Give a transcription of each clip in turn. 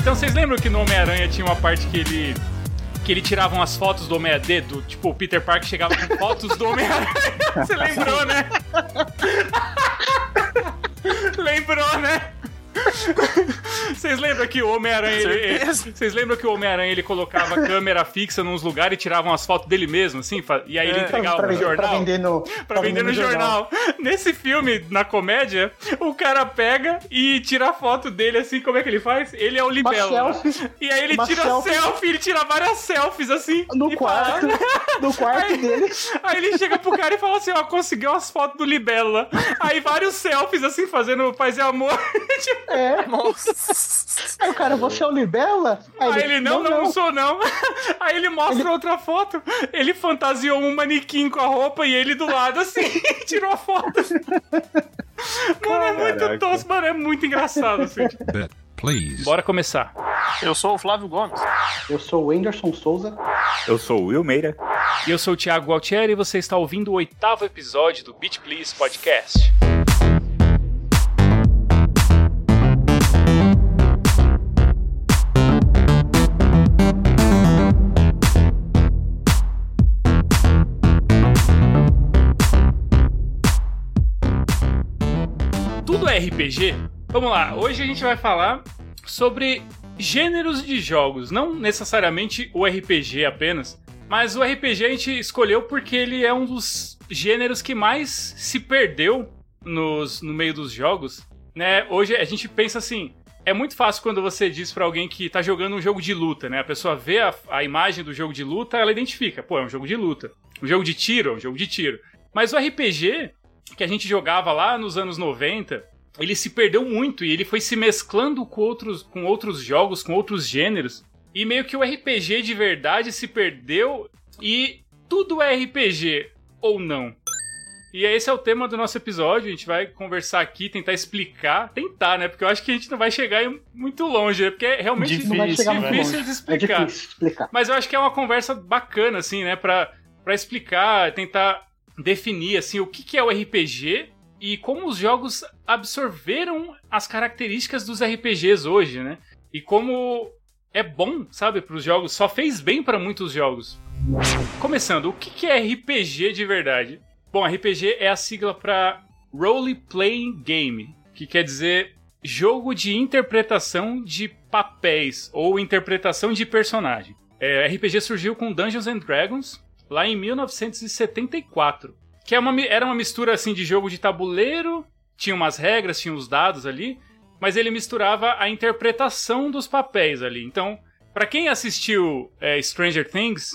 Então vocês lembram que no Homem-Aranha tinha uma parte que ele tirava umas fotos do Homem-Aranha dedo? Tipo, o Peter Parker chegava com fotos do Homem-Aranha. Você lembrou, né? Lembrou, né? Vocês lembram que o Homem-Aranha ele colocava a câmera fixa nos lugares e tirava umas fotos dele mesmo, assim, e aí ele entregava pra vender, jornal pra vender no jornal. Nesse filme, na comédia, o cara pega e tira a foto dele, assim, como é que ele faz? Ele é o Libela. E aí ele tira selfie, ele tira várias selfies, assim, no quarto dele. Aí ele chega pro cara e fala assim, ó, consegui umas fotos do Libela. Aí vários selfies, assim, fazendo paz e amor. É, nossa. Aí o cara, você é o Libela? Aí ele, não sou não. Aí ele mostra outra foto. Ele fantasiou um manequim com a roupa e ele do lado, assim, tirou a foto. Mano, é muito tosco, mano, é muito engraçado, assim. Bet, please. Bora começar. Eu sou o Flávio Gomes. Eu sou o Anderson Souza. Eu sou o Will Meira. E eu sou o Thiago Gualtieri e você está ouvindo o 8º episódio do Beat Please Podcast. RPG? Vamos lá, hoje a gente vai falar sobre gêneros de jogos, não necessariamente o RPG apenas, mas o RPG a gente escolheu porque ele é um dos gêneros que mais se perdeu no meio dos jogos, né? Hoje a gente pensa assim, é muito fácil quando você diz pra alguém que tá jogando um jogo de luta, né? A pessoa vê a imagem do jogo de luta, ela identifica, pô, é um jogo de luta. Um jogo de tiro, é um jogo de tiro. Mas o RPG, que a gente jogava lá nos anos 90... ele se perdeu muito e ele foi se mesclando com outros jogos, com outros gêneros. E meio que o RPG de verdade se perdeu e tudo é RPG, ou não. E esse é o tema do nosso episódio, a gente vai conversar aqui, tentar explicar, né? Porque eu acho que a gente não vai chegar muito longe, né? Porque é realmente difícil de explicar. É difícil explicar. Mas eu acho que é uma conversa bacana, assim, né? Pra explicar, tentar definir, assim, o que é o RPG... e como os jogos absorveram as características dos RPGs hoje, né? E como é bom, sabe, para os jogos, só fez bem para muitos jogos. Começando, o que é RPG de verdade? Bom, RPG é a sigla para Role Playing Game, que quer dizer jogo de interpretação de papéis ou interpretação de personagem. RPG surgiu com Dungeons and Dragons lá em 1974. Que era uma mistura assim de jogo de tabuleiro, tinha umas regras, tinha uns dados ali, mas ele misturava a interpretação dos papéis ali. Então, pra quem assistiu Stranger Things,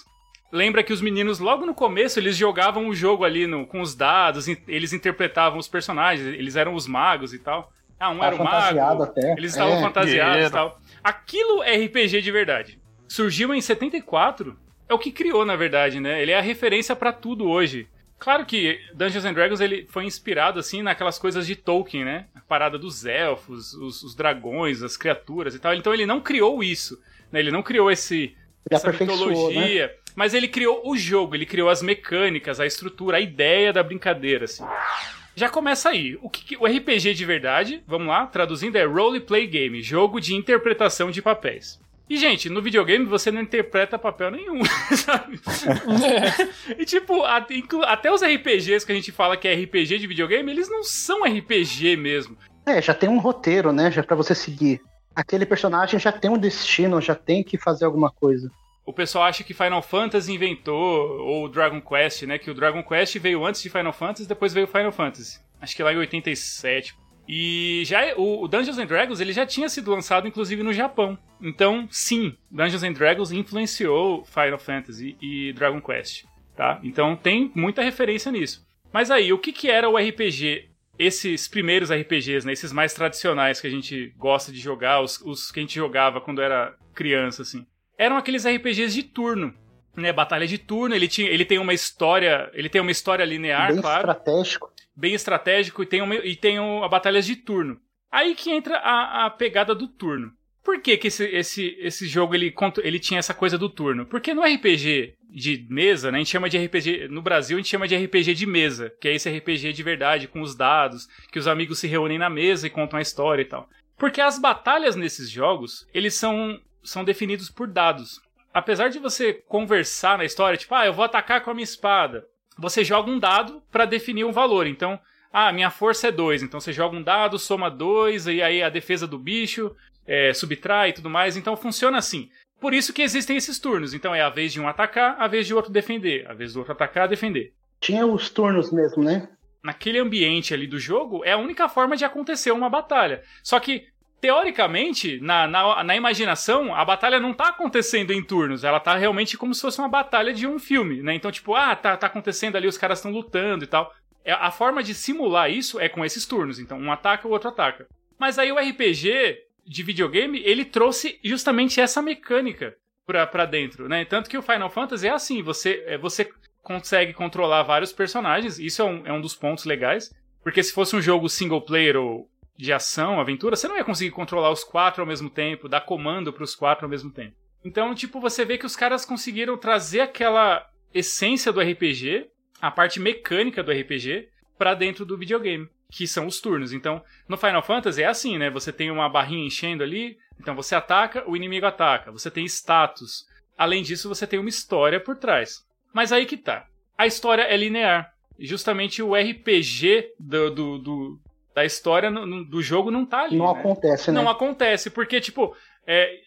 lembra que os meninos logo no começo eles jogavam o jogo ali com os dados, eles interpretavam os personagens, eles eram os magos e tal. Ah, era o mago, até. Eles estavam fantasiados e tal. Aquilo é RPG de verdade. Surgiu em 74, é o que criou na verdade, né? Ele é a referência pra tudo hoje. Claro que Dungeons and Dragons ele foi inspirado assim naquelas coisas de Tolkien, né? A parada dos elfos, os dragões, as criaturas e tal. Então ele não criou isso, né? Ele não criou essa mitologia, né? Mas ele criou o jogo, ele criou as mecânicas, a estrutura, a ideia da brincadeira, assim. Já começa aí. O RPG de verdade, vamos lá, traduzindo, é Role Play Game, jogo de interpretação de papéis. E, gente, no videogame você não interpreta papel nenhum, sabe? E, tipo, até os RPGs que a gente fala que é RPG de videogame, eles não são RPG mesmo. Já tem um roteiro, né? Já pra você seguir. Aquele personagem já tem um destino, já tem que fazer alguma coisa. O pessoal acha que Final Fantasy inventou, ou Dragon Quest, né? Que o Dragon Quest veio antes de Final Fantasy, depois veio Final Fantasy. Acho que lá em 87. E já o Dungeons and Dragons ele já tinha sido lançado inclusive no Japão. Então, sim, Dungeons and Dragons influenciou Final Fantasy e Dragon Quest, tá? Então tem muita referência nisso. Mas aí, o que era o RPG? Esses primeiros RPGs, né? Esses mais tradicionais que a gente gosta de jogar, os que a gente jogava quando era criança, assim. Eram aqueles RPGs de turno, né? Batalha de turno, ele tem uma história linear, bem claro. Bem estratégico e tem a batalhas de turno. Aí que entra a pegada do turno. Por que esse jogo ele tinha essa coisa do turno? Porque no RPG de mesa, né, a gente chama de RPG... No Brasil, a gente chama de RPG de mesa, que é esse RPG de verdade, com os dados, que os amigos se reúnem na mesa e contam a história e tal. Porque as batalhas nesses jogos, eles são definidos por dados. Apesar de você conversar na história, tipo, eu vou atacar com a minha espada. Você joga um dado para definir um valor. Então, minha força é 2. Então você joga um dado, soma 2, e aí a defesa do bicho subtrai e tudo mais. Então funciona assim. Por isso que existem esses turnos. Então é a vez de um atacar, a vez de outro defender. A vez do outro atacar, defender. Tinha os turnos mesmo, né? Naquele ambiente ali do jogo, é a única forma de acontecer uma batalha. Só que, teoricamente, na imaginação, a batalha não tá acontecendo em turnos. Ela tá realmente como se fosse uma batalha de um filme, né? Então, tipo, tá acontecendo ali, os caras estão lutando e tal. A forma de simular isso é com esses turnos. Então, um ataca, o outro ataca. Mas aí o RPG de videogame, ele trouxe justamente essa mecânica pra dentro, né? Tanto que o Final Fantasy é assim, você consegue controlar vários personagens, isso é um dos pontos legais, porque se fosse um jogo single player ou de ação, aventura, você não ia conseguir controlar os 4 ao mesmo tempo, dar comando pros 4 ao mesmo tempo. Então, tipo, você vê que os caras conseguiram trazer aquela essência do RPG, a parte mecânica do RPG, pra dentro do videogame, que são os turnos. Então, no Final Fantasy é assim, né? Você tem uma barrinha enchendo ali, então você ataca, o inimigo ataca, você tem status. Além disso, você tem uma história por trás. Mas aí que tá. A história é linear. Justamente o RPG da história do jogo não tá ali. Não, né? Acontece, né? Não acontece, porque, tipo,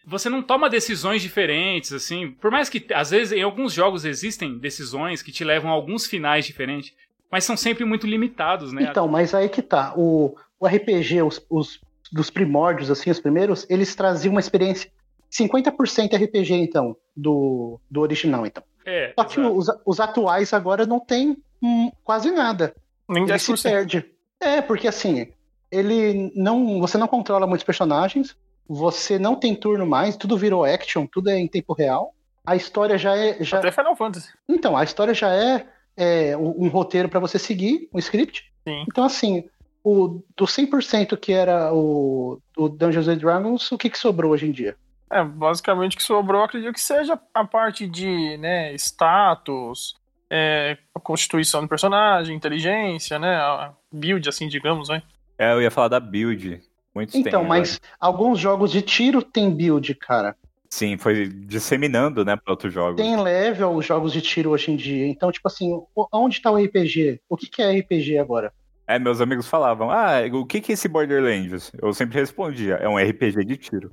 você não toma decisões diferentes, assim. Por mais que, às vezes, em alguns jogos existem decisões que te levam a alguns finais diferentes, mas são sempre muito limitados, né? Então, mas aí que tá. O RPG, os dos primórdios, assim, os primeiros, eles traziam uma experiência 50% RPG, então, do original, então. Só que os atuais agora não tem quase nada. Nem 10%. Ele se perde. Porque assim, você não controla muitos personagens, você não tem turno mais, tudo virou action, tudo é em tempo real. A história já é... Até Final Fantasy. Então, a história já é um roteiro pra você seguir, um script. Sim. Então assim, do 100% que era o Dungeons and Dragons, o que sobrou hoje em dia? Basicamente o que sobrou, acredito que seja a parte de, né, status, a constituição do personagem, inteligência, né, a build, assim, digamos, né? Eu ia falar da build. Então, mas alguns jogos de tiro tem build, cara. Sim, foi disseminando, né, para outros jogos. Tem level os jogos de tiro hoje em dia. Então, tipo assim, onde tá o RPG? O que é RPG agora? Meus amigos falavam, o que é esse Borderlands? Eu sempre respondia, é um RPG de tiro.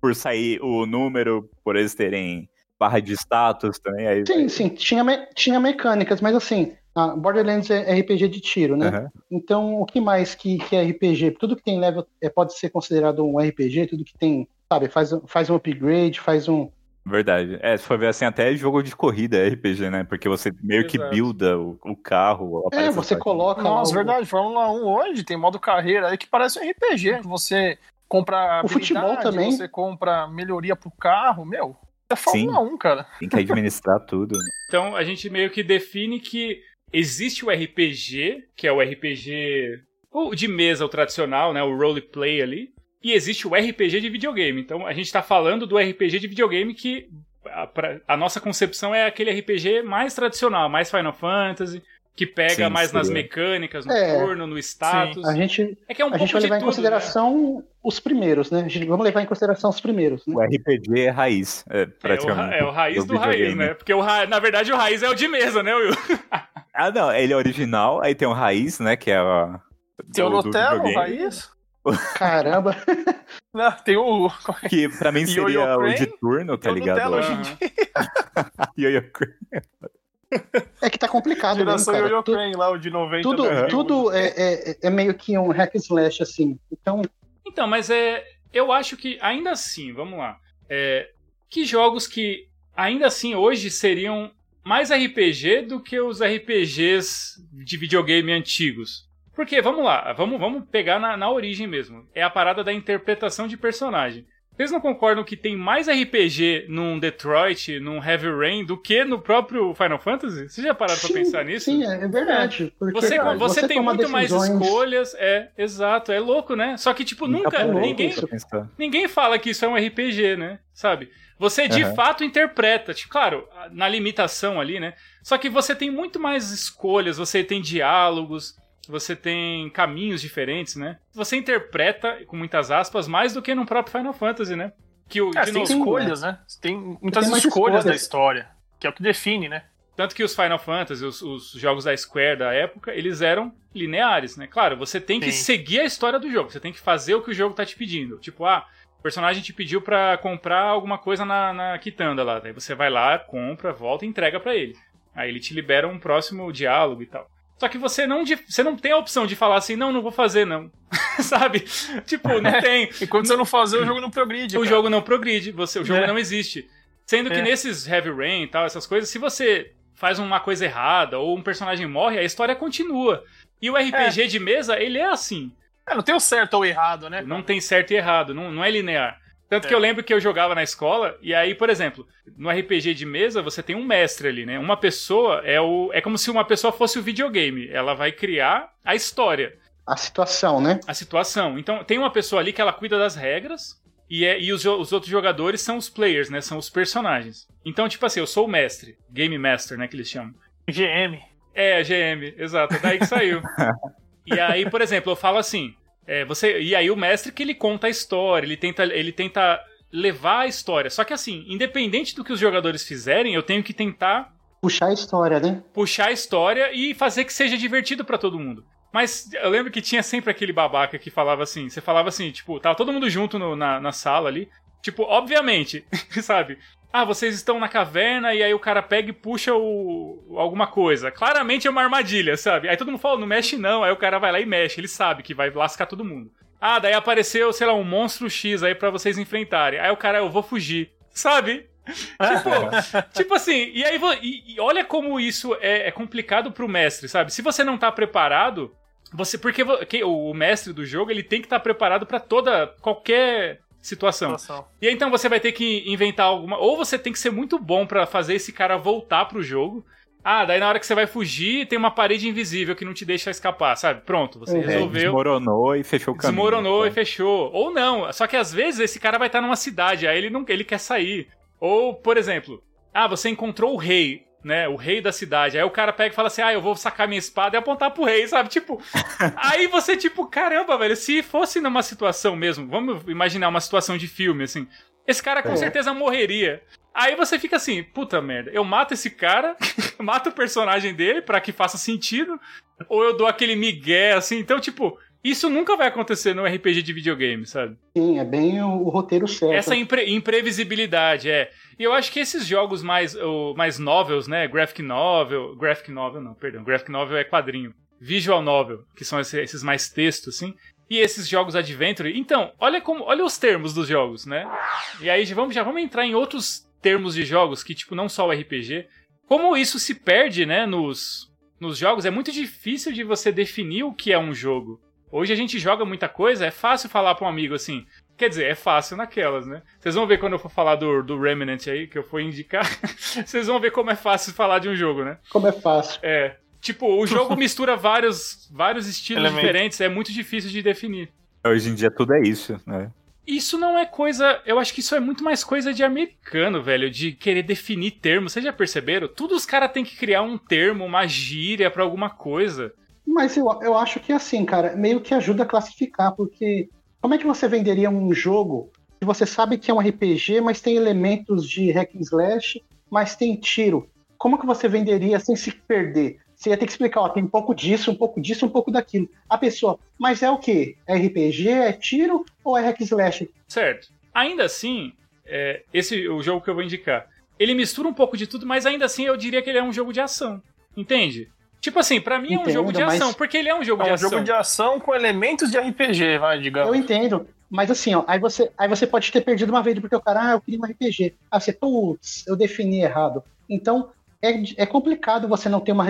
Por sair o número, por eles terem barra de status também. Aí... Sim, tinha mecânicas, mas assim, Borderlands é RPG de tiro, né? Uhum. Então, o que mais que é RPG? Tudo que tem level pode ser considerado um RPG, tudo que tem, sabe, faz um upgrade, faz um... Verdade. Se for ver assim, até jogo de corrida é RPG, né? Porque você meio que builda o carro. Você coloca... Nossa, verdade, Fórmula 1 hoje tem modo carreira aí que parece um RPG, você... compra o futebol também. Você compra melhoria pro carro, meu, é Fórmula 1, cara. Tem que administrar tudo. Né? Então, a gente meio que define que existe o RPG, que é o RPG de mesa, o tradicional, né, o roleplay ali, e existe o RPG de videogame. Então, a gente tá falando do RPG de videogame que a nossa concepção é aquele RPG mais tradicional, mais Final Fantasy... que pega mais nas mecânicas, no turno, no status. A gente, a gente vai levar em consideração, né? Os primeiros, né? Vamos levar em consideração os primeiros, né? O RPG é raiz, praticamente. O raiz do raiz, né? Porque, na verdade, o raiz é o de mesa, né, Will? Não, ele é original, aí tem o raiz, né, que é a... Tem o Nutella, o raiz? Caramba! Não, tem o... Que pra mim seria o de turno, tá ligado? Tem o Nutella hoje em dia. É que tá complicado mesmo, cara. Lá, o de 90, tudo é meio que um hack slash, assim. Então, mas eu acho que, ainda assim, vamos lá. Que jogos que, ainda assim, hoje seriam mais RPG do que os RPGs de videogame antigos? Porque, vamos lá, vamos pegar na origem mesmo. É a parada da interpretação de personagem. Vocês não concordam que tem mais RPG num Detroit, num Heavy Rain, do que no próprio Final Fantasy? Vocês já pararam pra pensar nisso? Sim, é verdade. Você tem muito mais escolhas. Exato. É louco, né? Só que, tipo, nunca... Ninguém fala que isso é um RPG, né? Sabe? Você, de fato, interpreta. Tipo, claro, na limitação ali, né? Só que você tem muito mais escolhas, você tem diálogos... você tem caminhos diferentes, né? Você interpreta, com muitas aspas, mais do que no próprio Final Fantasy, né? Que o, de novo, tem escolhas, né? Tem muitas escolhas da história, que é o que define, né? Tanto que os Final Fantasy, os jogos da Square da época, eles eram lineares, né? Claro, você tem que seguir a história do jogo, você tem que fazer o que o jogo tá te pedindo. Tipo, ah, o personagem te pediu pra comprar alguma coisa na quitanda lá, daí você vai lá, compra, volta e entrega pra ele. Aí ele te libera um próximo diálogo e tal. Só que você não tem a opção de falar assim, não vou fazer, não. Sabe? Tipo, não tem. E quando você não fazer, o jogo não progride. O jogo não progride, o jogo não existe. Sendo que nesses Heavy Rain e tal, essas coisas, se você faz uma coisa errada ou um personagem morre, a história continua. E o RPG de mesa, ele é assim. Não tem o certo ou errado, né? Não tem certo e errado, não é linear. Tanto que eu lembro que eu jogava na escola, e aí, por exemplo, no RPG de mesa você tem um mestre ali, né? Uma pessoa é como se uma pessoa fosse o videogame. Ela vai criar a história. A situação, né? A situação. Então, tem uma pessoa ali que ela cuida das regras, e os outros jogadores são os players, né? São os personagens. Então, tipo assim, eu sou o mestre. Game Master, né? Que eles chamam. GM. GM. Exato. Daí que saiu. E aí, por exemplo, eu falo assim... e aí o mestre que ele conta a história, ele tenta levar a história. Só que assim, independente do que os jogadores fizerem, eu tenho que tentar... puxar a história, né? Puxar a história e fazer que seja divertido pra todo mundo. Mas eu lembro que tinha sempre aquele babaca que falava assim, você falava assim, tipo, tava todo mundo junto na sala ali, tipo, obviamente, sabe? Ah, vocês estão na caverna e aí o cara pega e puxa alguma coisa. Claramente é uma armadilha, sabe? Aí todo mundo fala, não mexe não. Aí o cara vai lá e mexe, ele sabe que vai lascar todo mundo. Ah, daí apareceu, sei lá, um monstro X aí pra vocês enfrentarem. Aí o cara, eu vou fugir, sabe? Tipo assim, e aí e olha como isso é complicado pro mestre, sabe? Se você não tá preparado, porque o mestre do jogo, ele tem que estar preparado pra qualquer... situação. E aí, então você vai ter que inventar alguma... Ou você tem que ser muito bom pra fazer esse cara voltar pro jogo. Ah, daí na hora que você vai fugir, tem uma parede invisível que não te deixa escapar, sabe? Pronto, você resolveu. Desmoronou e fechou o caminho. Desmoronou e fechou. Ou não. Só que às vezes esse cara vai estar numa cidade, aí ele quer sair. Ou, por exemplo, você encontrou o rei, né? O rei da cidade. Aí o cara pega e fala assim, eu vou sacar minha espada e apontar pro rei, sabe? Tipo, aí você, tipo, caramba, velho, se fosse numa situação mesmo, vamos imaginar uma situação de filme, assim, esse cara com certeza morreria. Aí você fica assim, puta merda, eu mato esse cara, mato o personagem dele pra que faça sentido, ou eu dou aquele migué, assim, então, tipo... Isso nunca vai acontecer no RPG de videogame, sabe? Sim, é bem o roteiro certo. Essa imprevisibilidade, E eu acho que esses jogos mais novels, né? Graphic novel é quadrinho. Visual novel, que são esses mais textos, assim. E esses jogos adventure. Então, olha os termos dos jogos, né? E aí já vamos entrar em outros termos de jogos, que tipo, não só o RPG. Como isso se perde, né? Nos jogos, é muito difícil de você definir o que é um jogo. Hoje a gente joga muita coisa, é fácil falar pra um amigo assim... Quer dizer, é fácil naquelas, né? Vocês vão ver quando eu for falar do Remnant aí, que eu for indicar... Vocês vão ver como é fácil falar de um jogo, né? Como é fácil. Tipo, o jogo mistura vários estilos diferentes, é muito difícil de definir. Hoje em dia tudo é isso, né? Isso não é coisa... Eu acho que isso é muito mais coisa de americano, velho, de querer definir termos. Vocês já perceberam? Todos os caras têm que criar um termo, uma gíria pra alguma coisa... Mas eu acho que assim, cara, meio que ajuda a classificar, porque como é que você venderia um jogo que você sabe que é um RPG, mas tem elementos de hack and slash, mas tem tiro? Como que você venderia sem se perder? Você ia ter que explicar, tem um pouco disso, um pouco disso, um pouco daquilo. A pessoa, mas é o quê? É RPG, é tiro ou é hack and slash? Certo. Ainda assim, esse é o jogo que eu vou indicar. Ele mistura um pouco de tudo, mas ainda assim eu diria que ele é um jogo de ação, entende? Tipo assim, pra mim é um jogo de ação, porque ele é um jogo de ação. É um jogo de ação com elementos de RPG, vai, digamos. Eu entendo, mas assim, aí você pode ter perdido uma vez, porque o cara, eu queria um RPG. Aí você, putz, eu defini errado. Então, é complicado você não ter uma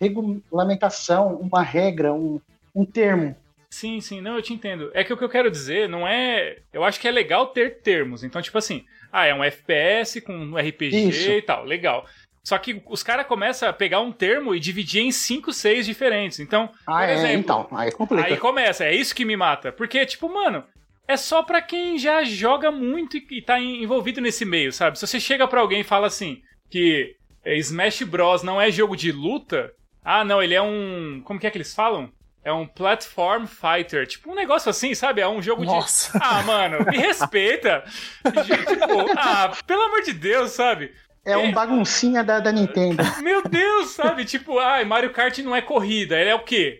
regulamentação, uma regra, um termo. Sim, não, eu te entendo. É que o que eu quero dizer não é... Eu acho que é legal ter termos. Então, tipo assim, é um FPS com um RPG Isso. e tal, legal. Só que os caras começam a pegar um termo e dividir em 5, 6 diferentes. Então, por exemplo... Então, aí complica. Aí começa, é isso que me mata. Porque, tipo, mano, é só pra quem já joga muito e tá envolvido nesse meio, sabe? Se você chega pra alguém e fala assim, que Smash Bros não é jogo de luta... Ah, não, ele é um... Como que é que eles falam? É um platform fighter, tipo um negócio assim, sabe? É um jogo de... Ah, mano, me respeita. Tipo, ah, pelo amor de Deus, sabe? É um baguncinha da Nintendo. Meu Deus, sabe? Tipo, ah, Mario Kart não é corrida. Ele é o quê?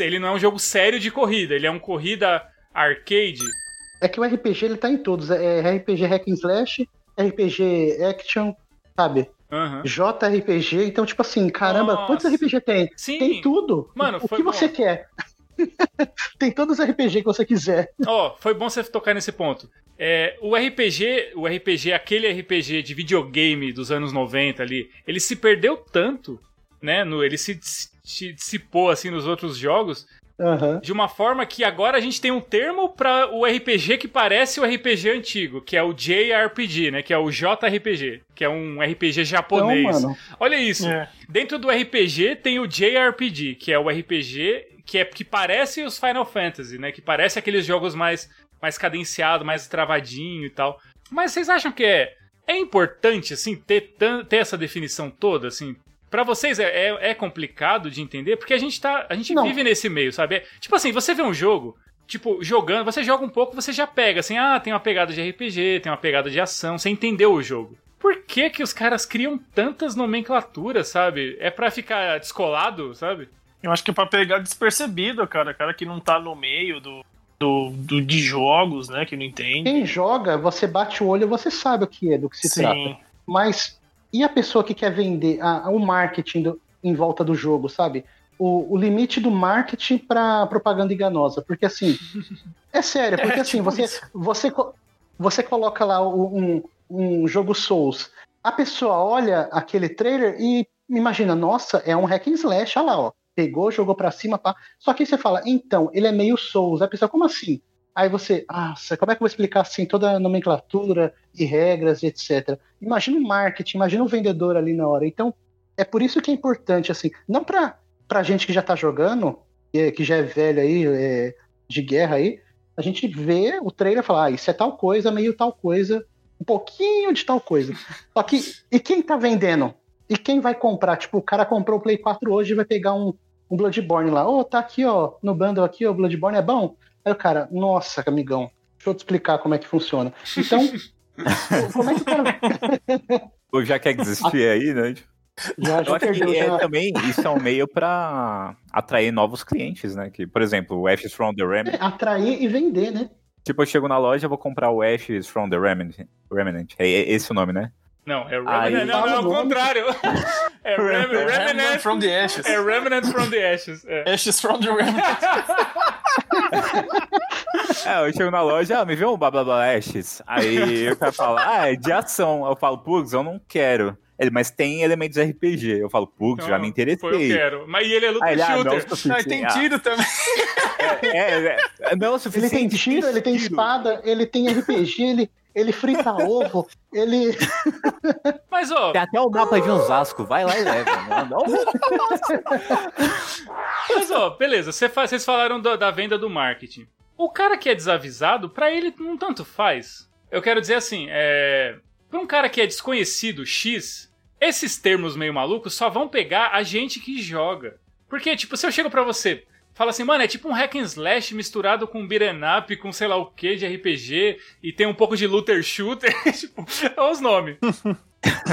Ele não é um jogo sério de corrida. Ele é um corrida arcade. É que o RPG, ele tá em todos. É RPG Hack and Slash, RPG Action, sabe? Uhum. JRPG, então tipo assim, caramba, nossa, quantos RPG tem? Sim. Tem tudo. Mano, o que bom. Você quer? Tem todos os RPG que você quiser. Ó, foi bom você tocar nesse ponto. O RPG, aquele RPG de videogame dos anos 90 ali, ele se perdeu tanto, né? Ele se dissipou assim nos outros jogos. Uhum. De uma forma que agora a gente tem um termo pra o RPG que parece o RPG antigo, que é o JRPG, né? Que é o JRPG, que é um RPG japonês. Então, olha isso. É. Dentro do RPG tem o JRPG, que é o RPG que parece os Final Fantasy, né? Que parece aqueles jogos mais cadenciados, mais travadinho e tal. Mas vocês acham que é importante, assim, ter essa definição toda, assim? Pra vocês é complicado de entender, porque a gente vive nesse meio, sabe? Tipo assim, você vê um jogo, tipo, jogando, você joga um pouco, você já pega, assim, ah, tem uma pegada de RPG, tem uma pegada de ação, você entendeu o jogo. Por que que os caras criam tantas nomenclaturas, sabe? É pra ficar descolado, sabe? Eu acho que é pra pegar despercebido, cara que não tá no meio de jogos, né, que não entende. Quem joga, você bate o olho e você sabe o que é, do que se trata. Mas... E a pessoa que quer vender o marketing em volta do jogo, sabe? O limite do marketing para propaganda enganosa. Porque assim, é sério, porque assim, tipo você coloca lá um jogo Souls. A pessoa olha aquele trailer e imagina, nossa, é um hack and slash, olha lá, ó. Pegou, jogou pra cima, pá. Só que aí você fala, então, ele é meio Souls. A pessoa, como assim? Aí você, como é que eu vou explicar assim toda a nomenclatura e regras e etc. Imagina o marketing, imagina o vendedor ali na hora. Então, é por isso que é importante, assim, não pra gente que já tá jogando, que já é velho aí, de guerra aí, a gente vê o trailer e fala, isso é tal coisa, meio tal coisa, um pouquinho de tal coisa. Só que, e quem tá vendendo? E quem vai comprar? Tipo, o cara comprou o Play 4 hoje e vai pegar um Bloodborne lá. Tá aqui, ó, no bundle aqui, ó, Bloodborne é bom? Aí o cara, nossa, amigão, deixa eu te explicar como é que funciona. Então, como é que o cara... Ou já quer desistir aí, né? Eu acho que também isso é um meio pra atrair novos clientes, né? Que, por exemplo, o Ashes from the Remnant... atrair e vender, né? Tipo, eu chego na loja, vou comprar o Ashes from the Remnant. É esse o nome, né? Não, é Remnant, não, é o contrário. É Remnant from the Ashes. É Remnant from the Ashes. É. Ashes from the Remnant. Eu chego na loja, me vê um blá blá blá Ashes. Aí o cara fala, é de ação. Eu falo, Pugs, eu não quero. Ele, mas tem elementos RPG. Eu falo, Pugs, então, já me interessei. Foi, eu quero. Mas ele é luta shooter. Não, tem tiro também. Não é o suficiente. Ele tem tiro, ele tem espada, ele tem RPG, ele frita ovo, ele... Mas, ó... Tem até o mapa de Osasco, vai lá e leva. Não. Mas, ó, beleza, vocês falaram da venda do marketing. O cara que é desavisado, pra ele não tanto faz. Eu quero dizer assim, pra um cara que é desconhecido, X, esses termos meio malucos só vão pegar a gente que joga. Porque, tipo, se eu chego pra você... Fala assim, mano, é tipo um hack and slash misturado com beat'em up, com sei lá o que de RPG, e tem um pouco de looter shooter, tipo, olha os nomes.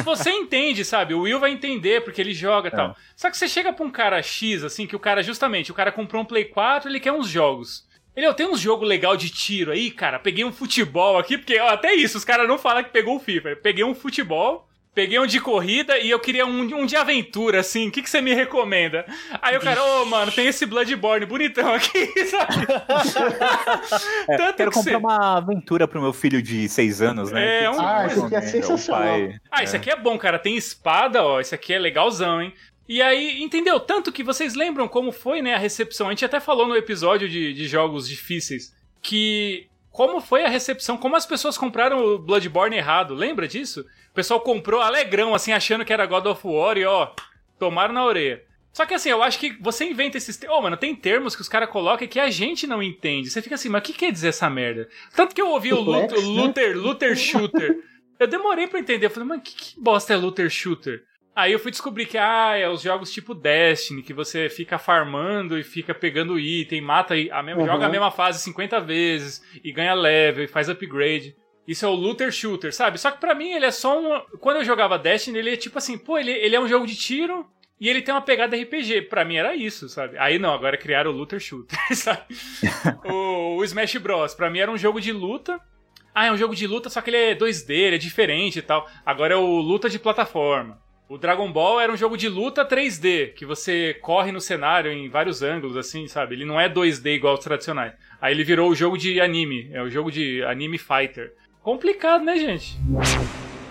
Você entende, sabe? O Will vai entender, porque ele joga e tal. Só que você chega pra um cara X, assim, que o cara, justamente, o cara comprou um Play 4, ele quer uns jogos. Ele, tem um jogo legal de tiro aí, cara, peguei um futebol aqui, porque ó, até isso, os caras não falam que pegou o FIFA. Peguei um futebol... Peguei um de corrida e eu queria um de aventura, assim. O que você me recomenda? Aí o cara, mano, tem esse Bloodborne bonitão aqui, sabe? Quero comprar uma aventura pro meu filho de 6 anos, né? Isso aqui é sensacional. Isso aqui é bom, cara. Tem espada, ó. Isso aqui é legalzão, hein? E aí, entendeu? Tanto que vocês lembram como foi, né, a recepção. A gente até falou no episódio de jogos difíceis que... Como foi a recepção? Como as pessoas compraram o Bloodborne errado? Lembra disso? O pessoal comprou alegrão, assim, achando que era God of War e, ó, tomaram na orelha. Só que, assim, eu acho que você inventa esses termos... Mano, tem termos que os caras colocam que a gente não entende. Você fica assim, mas o que quer dizer essa merda? Tanto que eu ouvi o Looter Shooter. Eu demorei pra entender. Eu falei, mano, que bosta é Looter Shooter? Aí eu fui descobrir que, é os jogos tipo Destiny, que você fica farmando e fica pegando item, mata e joga a mesma fase 50 vezes, e ganha level, e faz upgrade. Isso é o looter shooter, sabe? Só que pra mim ele é só um... Quando eu jogava Destiny, ele é tipo assim, ele é um jogo de tiro e ele tem uma pegada RPG. Pra mim era isso, sabe? Aí não, agora criaram o looter shooter, sabe? o Smash Bros, pra mim era um jogo de luta. É um jogo de luta, só que ele é 2D, ele é diferente e tal. Agora é o luta de plataforma. O Dragon Ball era um jogo de luta 3D, que você corre no cenário em vários ângulos, assim, sabe? Ele não é 2D igual aos tradicionais. Aí ele virou o jogo de anime, é o jogo de anime fighter. Complicado, né, gente?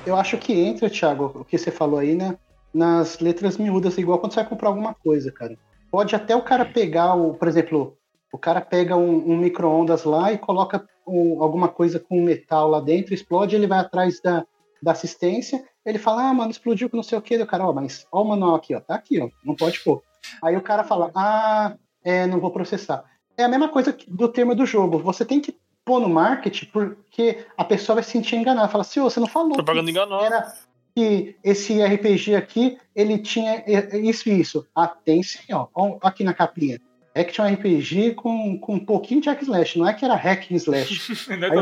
Eu acho que entra, Thiago, o que você falou aí, né? Nas letras miúdas, igual quando você vai comprar alguma coisa, cara. Pode até o cara pegar, por exemplo, o cara pega um micro-ondas lá e coloca alguma coisa com metal lá dentro, explode, ele vai atrás da assistência, ele fala, mano, explodiu com não sei o que, o cara, mas ó o manual aqui, ó, tá aqui, ó, não pode pôr. Aí o cara fala, não vou processar. É a mesma coisa do termo do jogo, você tem que pôr no marketing, porque a pessoa vai se sentir enganada, fala, senhor, você não falou propaganda enganosa. Era que esse RPG aqui, ele tinha isso e isso. Tem sim, ó, aqui na capinha. Action RPG com um pouquinho de hack slash, não é que era hack slash. Aí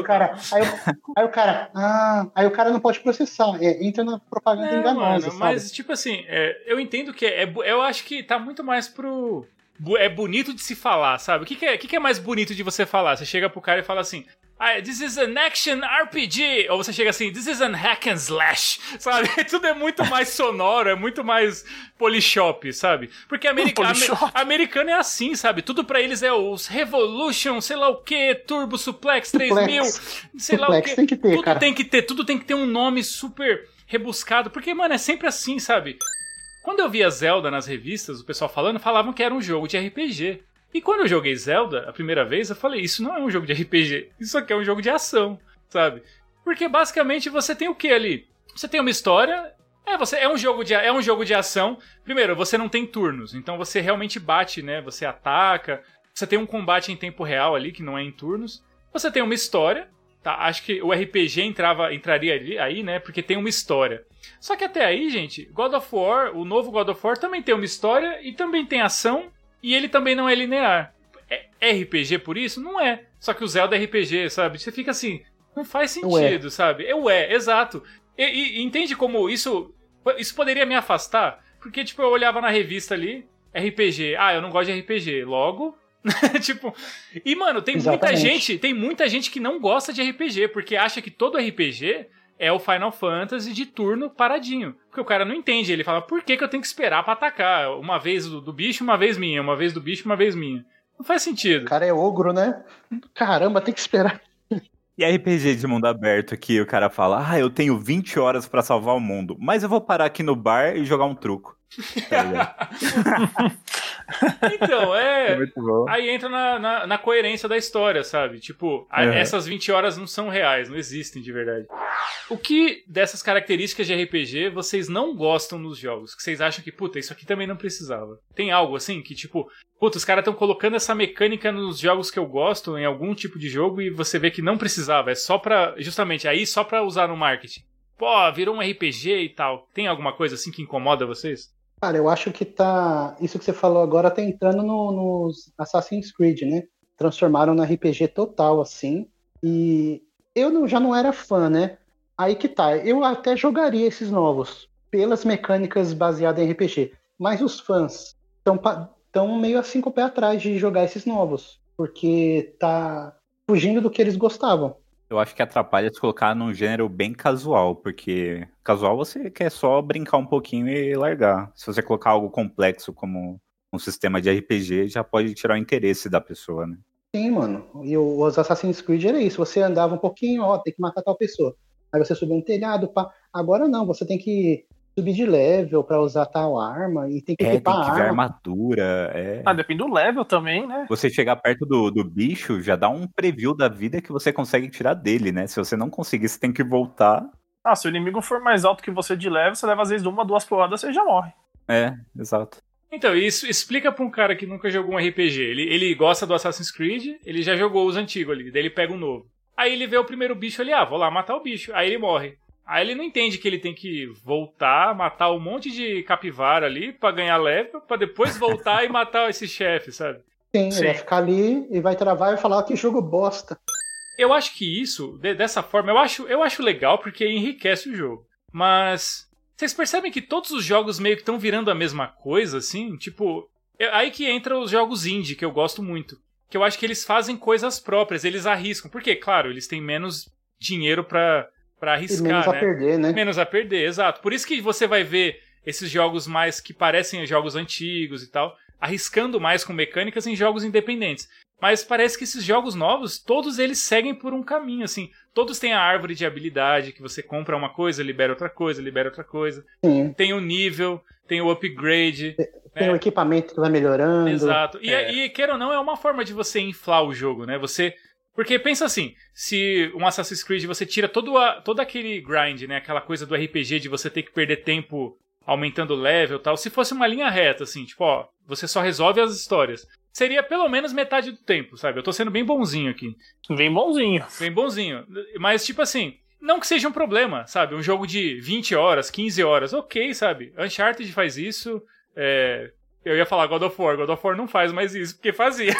o cara não pode processar, entra na propaganda enganosa, mano, mas sabe? Tipo assim, eu entendo que eu acho que tá muito mais pro... É bonito de se falar, sabe? O que é mais bonito de você falar? Você chega pro cara e fala assim, this is an action RPG, ou você chega assim, this is an hack and slash, sabe? Tudo é muito mais sonoro, é muito mais polishop, sabe? Porque americano é assim, sabe? Tudo pra eles é os Revolution, sei lá o que, Turbo Suplex 3000, sei lá o que. Tem que ter, tudo cara. Tudo tem que ter um nome super rebuscado, porque, mano, é sempre assim, sabe? Quando eu via Zelda nas revistas, o pessoal falavam que era um jogo de RPG. E quando eu joguei Zelda a primeira vez, eu falei, isso não é um jogo de RPG, isso aqui é um jogo de ação, sabe? Porque basicamente você tem o que ali? Você tem uma história, é um jogo de ação. Primeiro, você não tem turnos, então você realmente bate, né? Você ataca, você tem um combate em tempo real ali, que não é em turnos. Você tem uma história, tá? Acho que o RPG entraria ali, aí, né? Porque tem uma história. Só que até aí, gente, God of War, o novo God of War também tem uma história e também tem ação. E ele também não é linear. É RPG por isso? Não é. Só que o Zelda é RPG, sabe? Você fica assim, não faz sentido, sabe? Exato. E entende como isso poderia me afastar? Porque, tipo, eu olhava na revista ali, RPG. Eu não gosto de RPG. Logo, tipo... E, mano, tem muita gente que não gosta de RPG, porque acha que todo RPG... é o Final Fantasy de turno paradinho. Porque o cara não entende. Ele fala, por que eu tenho que esperar pra atacar? Uma vez do bicho, uma vez minha. Uma vez do bicho, uma vez minha. Não faz sentido. O cara é ogro, né? Caramba, tem que esperar. E RPG de mundo aberto que o cara fala, eu tenho 20 horas pra salvar o mundo, mas eu vou parar aqui no bar e jogar um truco. Então, muito bom. Aí entra na coerência da história, sabe? Tipo, essas 20 horas não são reais, não existem de verdade. O que dessas características de RPG vocês não gostam nos jogos? Que vocês acham que, isso aqui também não precisava? Tem algo assim que, tipo, os caras estão colocando essa mecânica nos jogos que eu gosto, em algum tipo de jogo, e você vê que não precisava, só pra usar no marketing. Virou um RPG e tal. Tem alguma coisa assim que incomoda vocês? Cara, eu acho que isso que você falou agora tá entrando nos Assassin's Creed, né? Transformaram no RPG total, assim. E eu já não era fã, né? Aí que tá. Eu até jogaria esses novos, pelas mecânicas baseadas em RPG. Mas os fãs estão meio assim com o pé atrás de jogar esses novos. Porque tá fugindo do que eles gostavam. Eu acho que atrapalha se colocar num gênero bem casual, porque casual você quer só brincar um pouquinho e largar. Se você colocar algo complexo como um sistema de RPG, já pode tirar o interesse da pessoa, né? Sim, mano. E os Assassin's Creed era isso. Você andava um pouquinho, tem que matar tal pessoa. Aí você subia no telhado, pá. Agora não, você tem que subir de level pra usar tal arma e tem que equipar tem que ver armadura. Depende do level também, né? Você chegar perto do bicho já dá um preview da vida que você consegue tirar dele, né? Se você não conseguir, você tem que voltar. Se o inimigo for mais alto que você de level, você leva às vezes 1 ou 2 porradas, você já morre. Exato. Então, isso explica pra um cara que nunca jogou um RPG. Ele gosta do Assassin's Creed, ele já jogou os antigos ali, daí ele pega um novo. Aí ele vê o primeiro bicho ali, vou lá matar o bicho. Aí ele morre. Aí ele não entende que ele tem que voltar, matar um monte de capivara ali pra ganhar leve, pra depois voltar e matar esse chefe, sabe? Sim, ele vai ficar ali e vai travar e falar que jogo bosta. Eu acho que isso, dessa forma, eu acho legal porque enriquece o jogo. Mas vocês percebem que todos os jogos meio que estão virando a mesma coisa, assim? Tipo, aí que entra os jogos indie, que eu gosto muito. Que eu acho que eles fazem coisas próprias, eles arriscam. Porque, claro, eles têm menos dinheiro pra arriscar, menos né? Menos a perder, né? Menos a perder, exato. Por isso que você vai ver esses jogos mais que parecem jogos antigos e tal, arriscando mais com mecânicas em jogos independentes. Mas parece que esses jogos novos, todos eles seguem por um caminho, assim. Todos têm a árvore de habilidade, que você compra uma coisa, libera outra coisa, Sim. Tem o nível, tem o upgrade. Tem o equipamento que vai melhorando. Exato. E queira ou não, é uma forma de você inflar o jogo, né? Você... Porque pensa assim, se um Assassin's Creed você tira todo aquele grind, né? Aquela coisa do RPG de você ter que perder tempo aumentando o level e tal. Se fosse uma linha reta, assim, tipo, ó, você só resolve as histórias. Seria pelo menos metade do tempo, sabe? Eu tô sendo bem bonzinho aqui. Bem bonzinho. Mas, tipo assim, não que seja um problema, sabe? Um jogo de 20 horas, 15 horas, ok, sabe? Uncharted faz isso, Eu ia falar God of War não faz mais isso, porque fazia.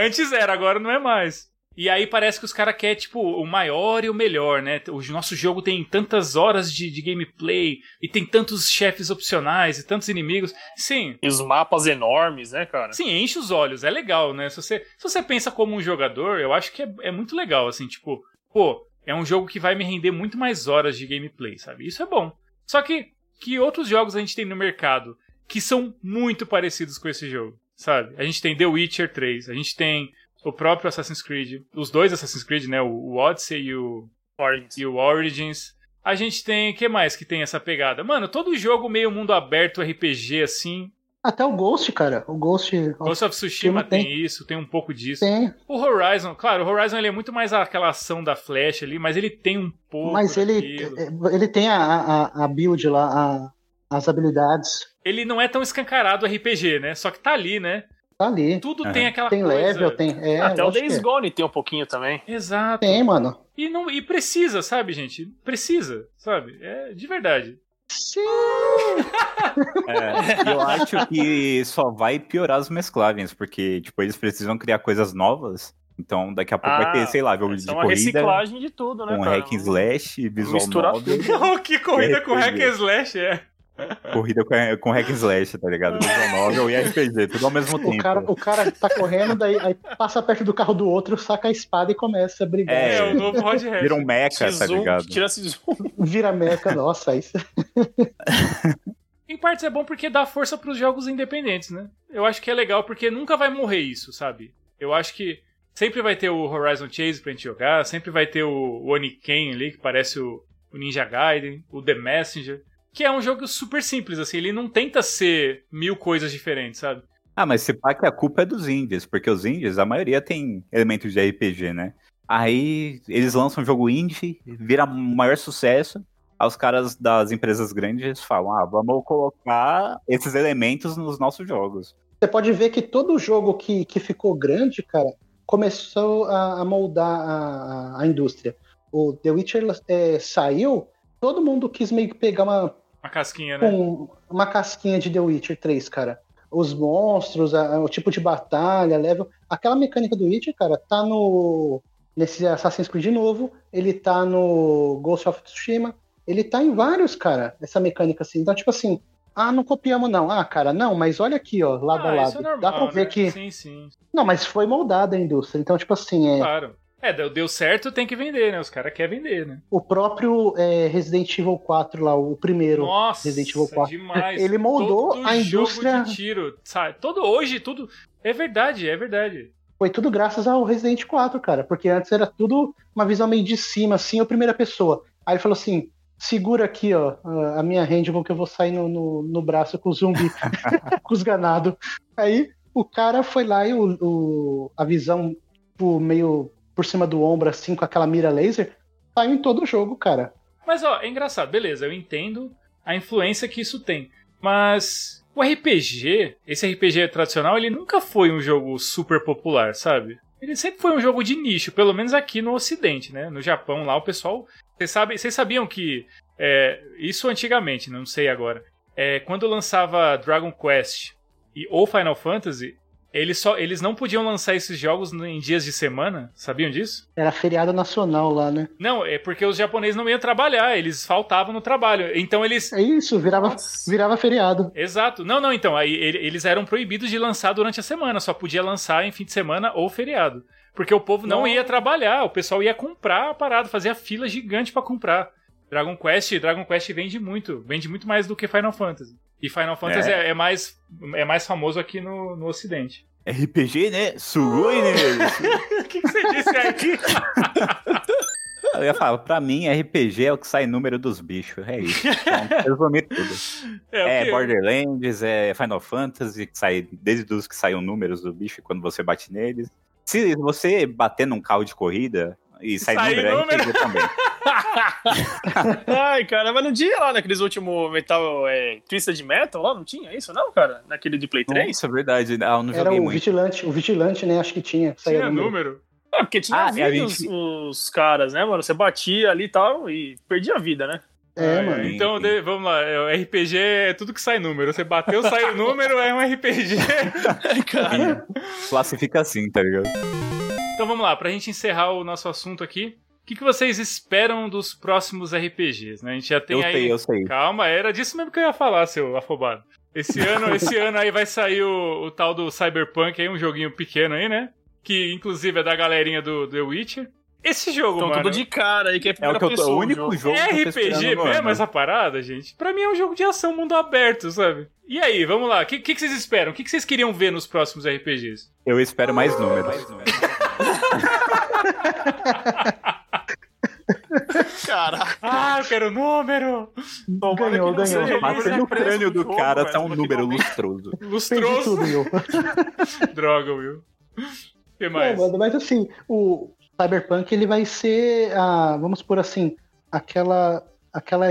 Antes era, agora não é mais. E aí parece que os caras querem, tipo, o maior e o melhor, né? O nosso jogo tem tantas horas de gameplay, e tem tantos chefes opcionais, e tantos inimigos. Sim. E os mapas enormes, né, cara? Sim, enche os olhos, é legal, né? Se você pensa como um jogador, eu acho que é muito legal, assim, tipo... Pô, é um jogo que vai me render muito mais horas de gameplay, sabe? Isso é bom. Só que outros jogos a gente tem no mercado que são muito parecidos com esse jogo, sabe? A gente tem The Witcher 3, a gente tem o próprio Assassin's Creed, os dois Assassin's Creed, né? O Odyssey e o Origins. A gente tem... O que mais que tem essa pegada? Mano, todo jogo meio mundo aberto, RPG, assim... Até o Ghost, cara. O Ghost of Tsushima tem isso, tem um pouco disso. Tem. O Horizon, claro, o Horizon ele é muito mais aquela ação da flecha ali, mas ele tem um pouco... Mas ele tem a build lá, as habilidades... Ele não é tão escancarado RPG, né? Só que tá ali, né? Tá ali. Tudo tem aquela coisa. Tem level, tem... até o Days Gone tem um pouquinho também. Exato. Tem, mano. E precisa, sabe, gente? Precisa, sabe? É de verdade. Sim! Eu acho que só vai piorar as mesclagens, porque, tipo, eles precisam criar coisas novas. Então, daqui a pouco vai ter, sei lá, jogo de corrida. Uma reciclagem de tudo, né, cara? Hack and slash, visual mistura novel. Tudo. Que corrida com hack and slash Corrida com hack and slash, tá ligado? Visual novel e RPG, tudo ao mesmo tempo. O cara tá correndo, daí aí passa perto do carro do outro, saca a espada e começa a brigar. O novo Rod Hash. Vira um mecha, tá ligado? Vira mecha, nossa, isso. Em partes é bom porque dá força pros jogos independentes, né? Eu acho que é legal porque nunca vai morrer isso, sabe? Eu acho que sempre vai ter o Horizon Chase pra gente jogar, sempre vai ter o Oniken ali, que parece o Ninja Gaiden, o The Messenger... Que é um jogo super simples, assim, ele não tenta ser mil coisas diferentes, sabe? Ah, mas se pá que a culpa é dos indies, porque os indies, a maioria tem elementos de RPG, né? Aí eles lançam um jogo indie, vira um maior sucesso, aí os caras das empresas grandes falam, vamos colocar esses elementos nos nossos jogos. Você pode ver que todo jogo que ficou grande, cara, começou a moldar a indústria. O The Witcher saiu, todo mundo quis meio que pegar uma casquinha, né? Uma casquinha de The Witcher 3, cara. Os monstros, o tipo de batalha, level... Aquela mecânica do Witcher, cara, tá nesse Assassin's Creed novo, ele tá no Ghost of Tsushima, ele tá em vários, cara, essa mecânica assim. Então, tipo assim, não copiamos não. Cara, não, mas olha aqui, ó, lado a lado. Isso é normal, dá pra ver que... Sim. Não, mas foi moldada a indústria, então, tipo assim... Claro. Deu certo, tem que vender, né? Os caras querem vender, né? O próprio Resident Evil 4 lá, o primeiro. Nossa, Resident Evil 4. Demais. Ele moldou todo a indústria... Jogo de tiro, sabe? Hoje, tudo... É verdade. Foi tudo graças ao Resident 4, cara. Porque antes era tudo uma visão meio de cima, assim, ou primeira pessoa. Aí ele falou assim, segura aqui, ó, a minha handgun que eu vou sair no braço com o zumbi, com os ganados. Aí o cara foi lá e a visão meio... por cima do ombro, assim, com aquela mira laser, saiu em todo o jogo, cara. Mas, é engraçado. Beleza, eu entendo a influência que isso tem. Mas o RPG, esse RPG tradicional, ele nunca foi um jogo super popular, sabe? Ele sempre foi um jogo de nicho, pelo menos aqui no Ocidente, né? No Japão, lá o pessoal... Vocês sabiam que... isso antigamente, não sei agora. Quando lançava Dragon Quest ou Final Fantasy, eles não podiam lançar esses jogos em dias de semana? Sabiam disso? Era feriado nacional lá, né? Não, é porque os japoneses não iam trabalhar, eles faltavam no trabalho. Então eles... É isso, virava feriado. Exato. Não, então, aí eles eram proibidos de lançar durante a semana, só podia lançar em fim de semana ou feriado. Porque o povo não ia trabalhar, o pessoal ia comprar a parada, fazia fila gigante pra comprar. Dragon Quest vende muito mais do que Final Fantasy. E Final Fantasy é mais famoso aqui no Ocidente. RPG, né? Sugoi, né? O que você disse aqui? Eu ia falar, pra mim, RPG é o que sai número dos bichos, é isso. Então, resumir tudo. Borderlands, é Final Fantasy, que sai, desde os que saem números do bicho quando você bate neles. Se você bater num carro de corrida... E sai número, RPG também. Ai, cara, mas não tinha lá naqueles últimos Metal Twisted Metal lá? Não tinha isso, não, cara? Naquele de Play 3? Isso é verdade. Eu não joguei muito. O Vigilante, né? Acho que tinha. Tinha número. É, porque tinha os caras, né, mano? Você batia ali e tal e perdia a vida, né? Mano. Então, vamos lá. RPG é tudo que sai número. Você bateu, saiu número, é um RPG. Cara. Classifica assim, tá ligado? Então vamos lá, pra gente encerrar o nosso assunto aqui, o que vocês esperam dos próximos RPGs, né? A gente já tem eu sei. Calma, era disso mesmo que eu ia falar, seu afobado. Esse ano aí vai sair o tal do Cyberpunk, aí, um joguinho pequeno aí, né? Que inclusive é da galerinha do The Witcher. Esse jogo, então, mano... Tudo de cara aí, que é a primeira pessoa. É o único jogo que eu tô esperando, mano. É RPG mesmo essa parada, gente? Pra mim é um jogo de ação, mundo aberto, sabe? E aí, vamos lá, o que vocês esperam? O que vocês queriam ver nos próximos RPGs? Eu espero mais números. Caraca. Ah, eu quero número. Ganhou. Matei no crânio do jogo, cara, tá um número lustroso. Lustroso? Droga, Will. O que mais? Não, mas assim, o Cyberpunk, ele vai ser, vamos supor assim, aquela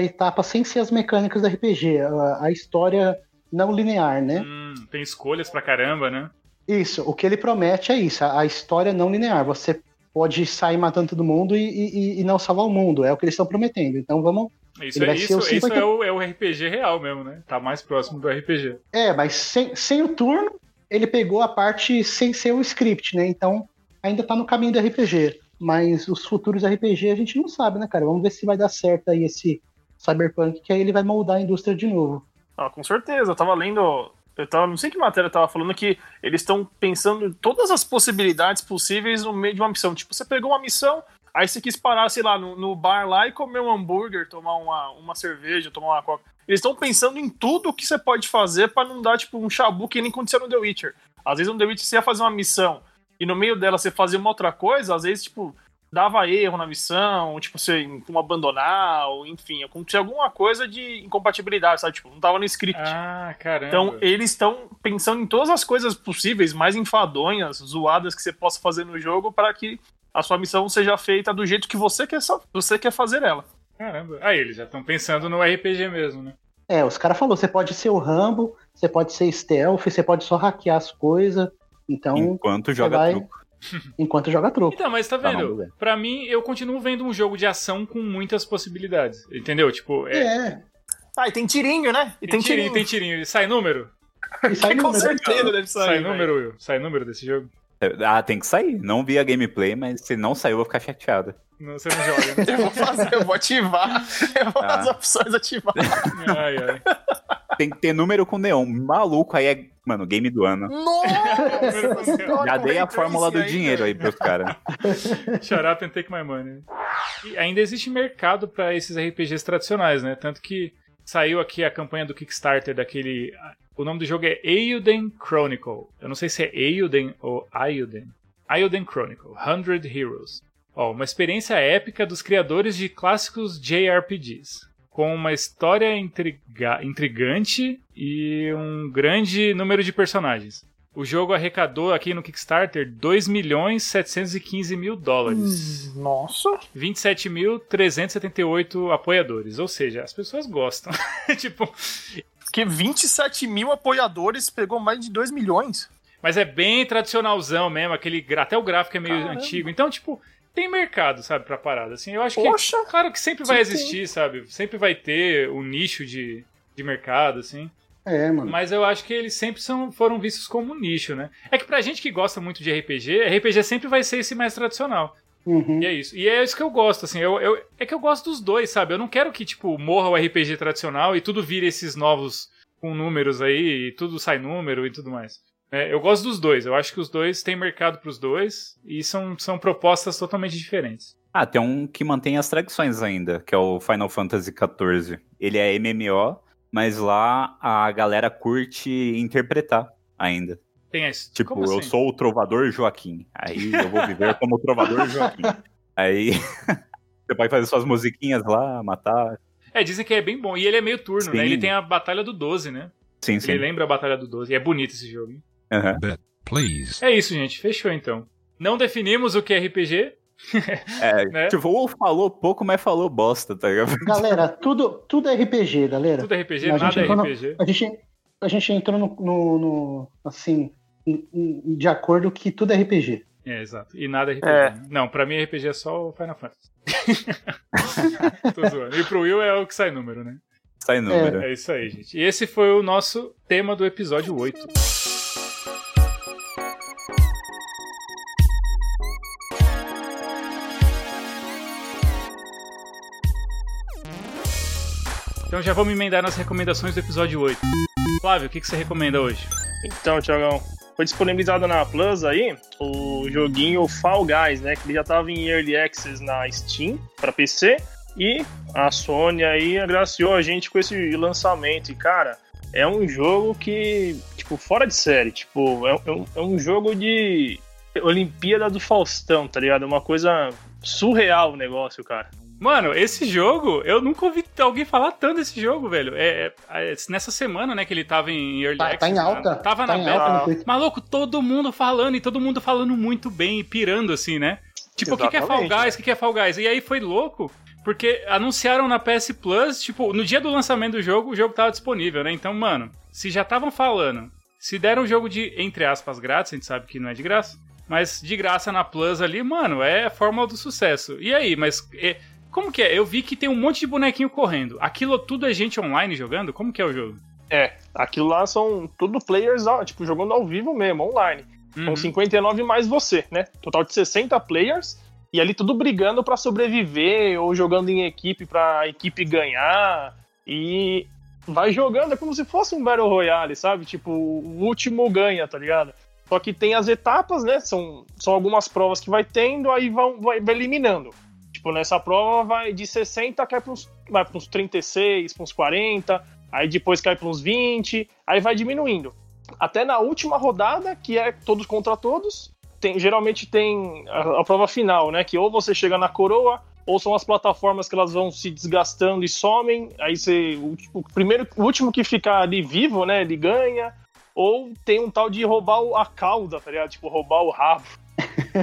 etapa sem ser as mecânicas do RPG, a história não linear, né? Tem escolhas pra caramba, né? Isso, o que ele promete é isso, a história não linear, você pode sair matando todo mundo e não salvar o mundo, é o que eles estão prometendo, então vamos... Isso é o RPG real mesmo, né? Tá mais próximo do RPG. Mas sem o turno, ele pegou a parte sem ser o script, né? Então ainda tá no caminho do RPG, mas os futuros RPG a gente não sabe, né, cara? Vamos ver se vai dar certo aí esse Cyberpunk, que aí ele vai moldar a indústria de novo. Ah, com certeza, eu tava lendo... não sei que matéria eu tava falando que eles estão pensando em todas as possibilidades possíveis no meio de uma missão. Tipo, você pegou uma missão, aí você quis parar, sei lá, no bar lá e comer um hambúrguer, tomar uma cerveja, tomar uma coca. Eles estão pensando em tudo que você pode fazer pra não dar, tipo, um chabu que nem aconteceu no The Witcher. Às vezes no The Witcher você ia fazer uma missão e no meio dela você fazia uma outra coisa, às vezes, tipo, dava erro na missão, tipo, você abandonar, ou enfim, acontecia alguma coisa de incompatibilidade, sabe? Tipo, não tava no script. Ah, caramba. Então, eles estão pensando em todas as coisas possíveis, mais enfadonhas, zoadas que você possa fazer no jogo para que a sua missão seja feita do jeito que você quer fazer ela. Caramba. Aí, eles já estão pensando no RPG mesmo, né? Os caras falaram, você pode ser o Rambo, você pode ser stealth, você pode só hackear as coisas, então... Enquanto joga truco. Então, mas tá vendo? Tá, pra mim, eu continuo vendo um jogo de ação com muitas possibilidades. Entendeu? Tipo, e tem tirinho, né? E tem tirinho. Sai número? Com certeza deve sair. Sai número, Will. Sai número desse jogo? Tem que sair. Não vi a gameplay, mas se não sair, eu vou ficar chateado. Não, você não joga, né? Eu vou ativar. Eu vou as opções ativar. Tem que ter número com neon. Maluco, aí é... Mano, game do ano. Nossa! Já dei a fórmula do dinheiro aí pros caras. Shut up and take my money. E ainda existe mercado pra esses RPGs tradicionais, né? Tanto que saiu aqui a campanha do Kickstarter daquele... O nome do jogo é Eiyuden Chronicle. Eu não sei se é Eiyuden ou Eiyuden. Eiyuden Chronicle, 100 Heroes. Uma experiência épica dos criadores de clássicos JRPGs. Com uma história intrigante e um grande número de personagens. O jogo arrecadou aqui no Kickstarter $2.715.000. Nossa! 27.378 apoiadores. Ou seja, as pessoas gostam. Tipo, que 27 mil apoiadores pegou mais de 2 milhões. Mas é bem tradicionalzão mesmo, aquele, até o gráfico é meio antigo. Então, tipo, tem mercado, sabe, pra parada. Assim, eu acho que, claro que sempre vai existir, sabe? Sempre vai ter o nicho de mercado, assim. É, mano. Mas eu acho que eles sempre foram vistos como um nicho, né? É que pra gente que gosta muito de RPG, RPG sempre vai ser esse mais tradicional. Uhum. E é isso. E é isso que eu gosto, assim. É que eu gosto dos dois, sabe? Eu não quero que, tipo, morra o RPG tradicional e tudo vire esses novos com números aí, e tudo sai número e tudo mais. É, eu gosto dos dois. Eu acho que os dois têm mercado pros dois e são propostas totalmente diferentes. Ah, tem um que mantém as tradições ainda, que é o Final Fantasy XIV. Ele é MMO, mas lá a galera curte interpretar ainda. Tem esse. Tipo, como assim? Eu sou o Trovador Joaquim. Aí eu vou viver como o Trovador Joaquim. Aí você pode fazer suas musiquinhas lá, matar. É, dizem que é bem bom. E ele é meio turno, sim, né? Ele tem a Batalha do 12, né? Sim, sim. Ele lembra a Batalha do 12. E é bonito esse jogo, hein? Uhum. But, please. É isso, gente. Fechou, então. Não definimos o que é RPG. É, né? Tipo, ou falou pouco, mas falou bosta, tá ligado? Galera, tudo é RPG, galera. Tudo é RPG, nada é RPG. A gente entrou no assim... de acordo que tudo é RPG. É, exato. E nada é RPG. É. Né? Não, pra mim RPG é só o Final Fantasy. Tô zoando. E pro Will é o que sai número, né? Sai número. É isso aí, gente. E esse foi o nosso tema do episódio 8. Então já vamos emendar nas recomendações do episódio 8. Flávio, o que você recomenda hoje? Então, Thiagão, foi disponibilizado na Plus aí o joguinho Fall Guys, né? Que ele já tava em Early Access na Steam pra PC. E a Sony aí agraciou a gente com esse lançamento. E, cara, é um jogo que, tipo, fora de série. Tipo, é um jogo de Olimpíada do Faustão, tá ligado? É uma coisa surreal o negócio, cara. Mano, esse jogo, eu nunca ouvi alguém falar tanto desse jogo, velho. Nessa semana, né, que ele tava em Early Access. Tá em alta. Tava na beta. Maluco, todo mundo falando, e todo mundo falando muito bem, e pirando, assim, né? Tipo, o que é Fall Guys? O que é Fall Guys? E aí foi louco, porque anunciaram na PS Plus, tipo, no dia do lançamento do jogo, o jogo tava disponível, né? Então, mano, se já estavam falando, se deram um jogo de, entre aspas, grátis, a gente sabe que não é de graça, mas de graça na Plus ali, mano, é a fórmula do sucesso. E aí, mas... como que é? Eu vi que tem um monte de bonequinho correndo. Aquilo tudo é gente online jogando? Como que é o jogo? É, aquilo lá são tudo players, tipo, jogando ao vivo mesmo, online. Uhum. São 59 mais você, né? Total de 60 players. E ali tudo brigando pra sobreviver, ou jogando em equipe pra equipe ganhar. E vai jogando, é como se fosse um Battle Royale, sabe? Tipo, o último ganha, tá ligado? Só que tem as etapas, né? São algumas provas que vai tendo, aí vai eliminando. Tipo, nessa prova vai de 60, cai para uns 36, para uns 40, aí depois cai para uns 20, aí vai diminuindo. Até na última rodada, que é todos contra todos, geralmente tem a prova final, né? Que ou você chega na coroa, ou são as plataformas que elas vão se desgastando e somem, aí o último que ficar ali vivo, né? Ele ganha, ou tem um tal de roubar a cauda, tá ligado? Tipo, roubar o rabo.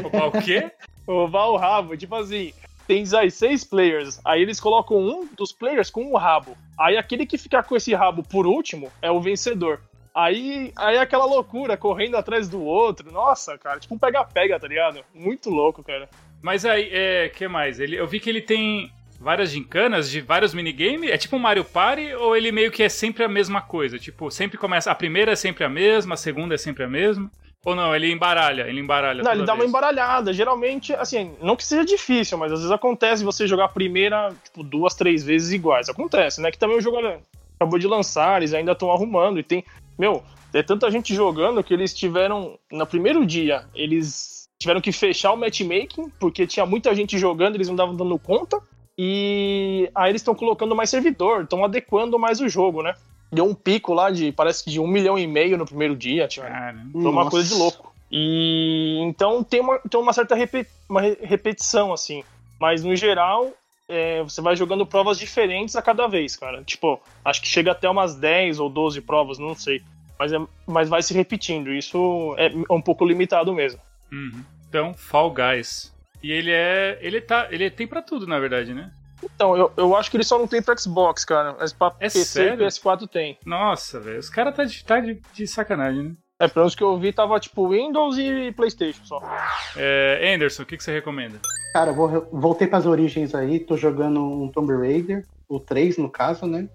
Roubar o quê? Roubar o rabo, tipo assim... Tem aí 6 players, aí eles colocam um dos players com um rabo. Aí aquele que ficar com esse rabo por último é o vencedor. Aí é aquela loucura, correndo atrás do outro. Nossa, cara, tipo um pega-pega, tá ligado? Muito louco, cara. Mas aí, que mais? Eu vi que ele tem várias gincanas de vários minigames. É tipo um Mario Party ou ele meio que é sempre a mesma coisa? Tipo, sempre começa, a primeira é sempre a mesma, a segunda é sempre a mesma. Ou não, ele embaralha. Não, ele dá uma embaralhada. Geralmente, assim, não que seja difícil, mas às vezes acontece você jogar a primeira, tipo, 2, 3 vezes iguais. Acontece, né? Que também o jogo acabou de lançar, eles ainda estão arrumando. E tem, é tanta gente jogando que eles tiveram, no primeiro dia, eles tiveram que fechar o matchmaking, porque tinha muita gente jogando, eles não estavam dando conta. E aí eles estão colocando mais servidor, estão adequando mais o jogo, né? Deu um pico lá parece que de 1,5 milhão no primeiro dia, tipo. Foi uma coisa de louco. E então tem uma certa repetição, assim. Mas no geral, você vai jogando provas diferentes a cada vez, cara. Tipo, acho que chega até umas 10 ou 12 provas, não sei. Mas vai se repetindo. Isso é um pouco limitado mesmo. Uhum. Então, Fall Guys. E ele tem pra tudo, na verdade, né? Então, eu acho que ele só não tem pra Xbox, cara. Mas pra PC e PS4 tem. Nossa, velho. Os caras tá de sacanagem, né? É, pelos que eu vi, tava tipo Windows e Playstation só. É, Anderson, o que você recomenda? Cara, voltei pras origens aí, tô jogando um Tomb Raider, o 3 no caso, né?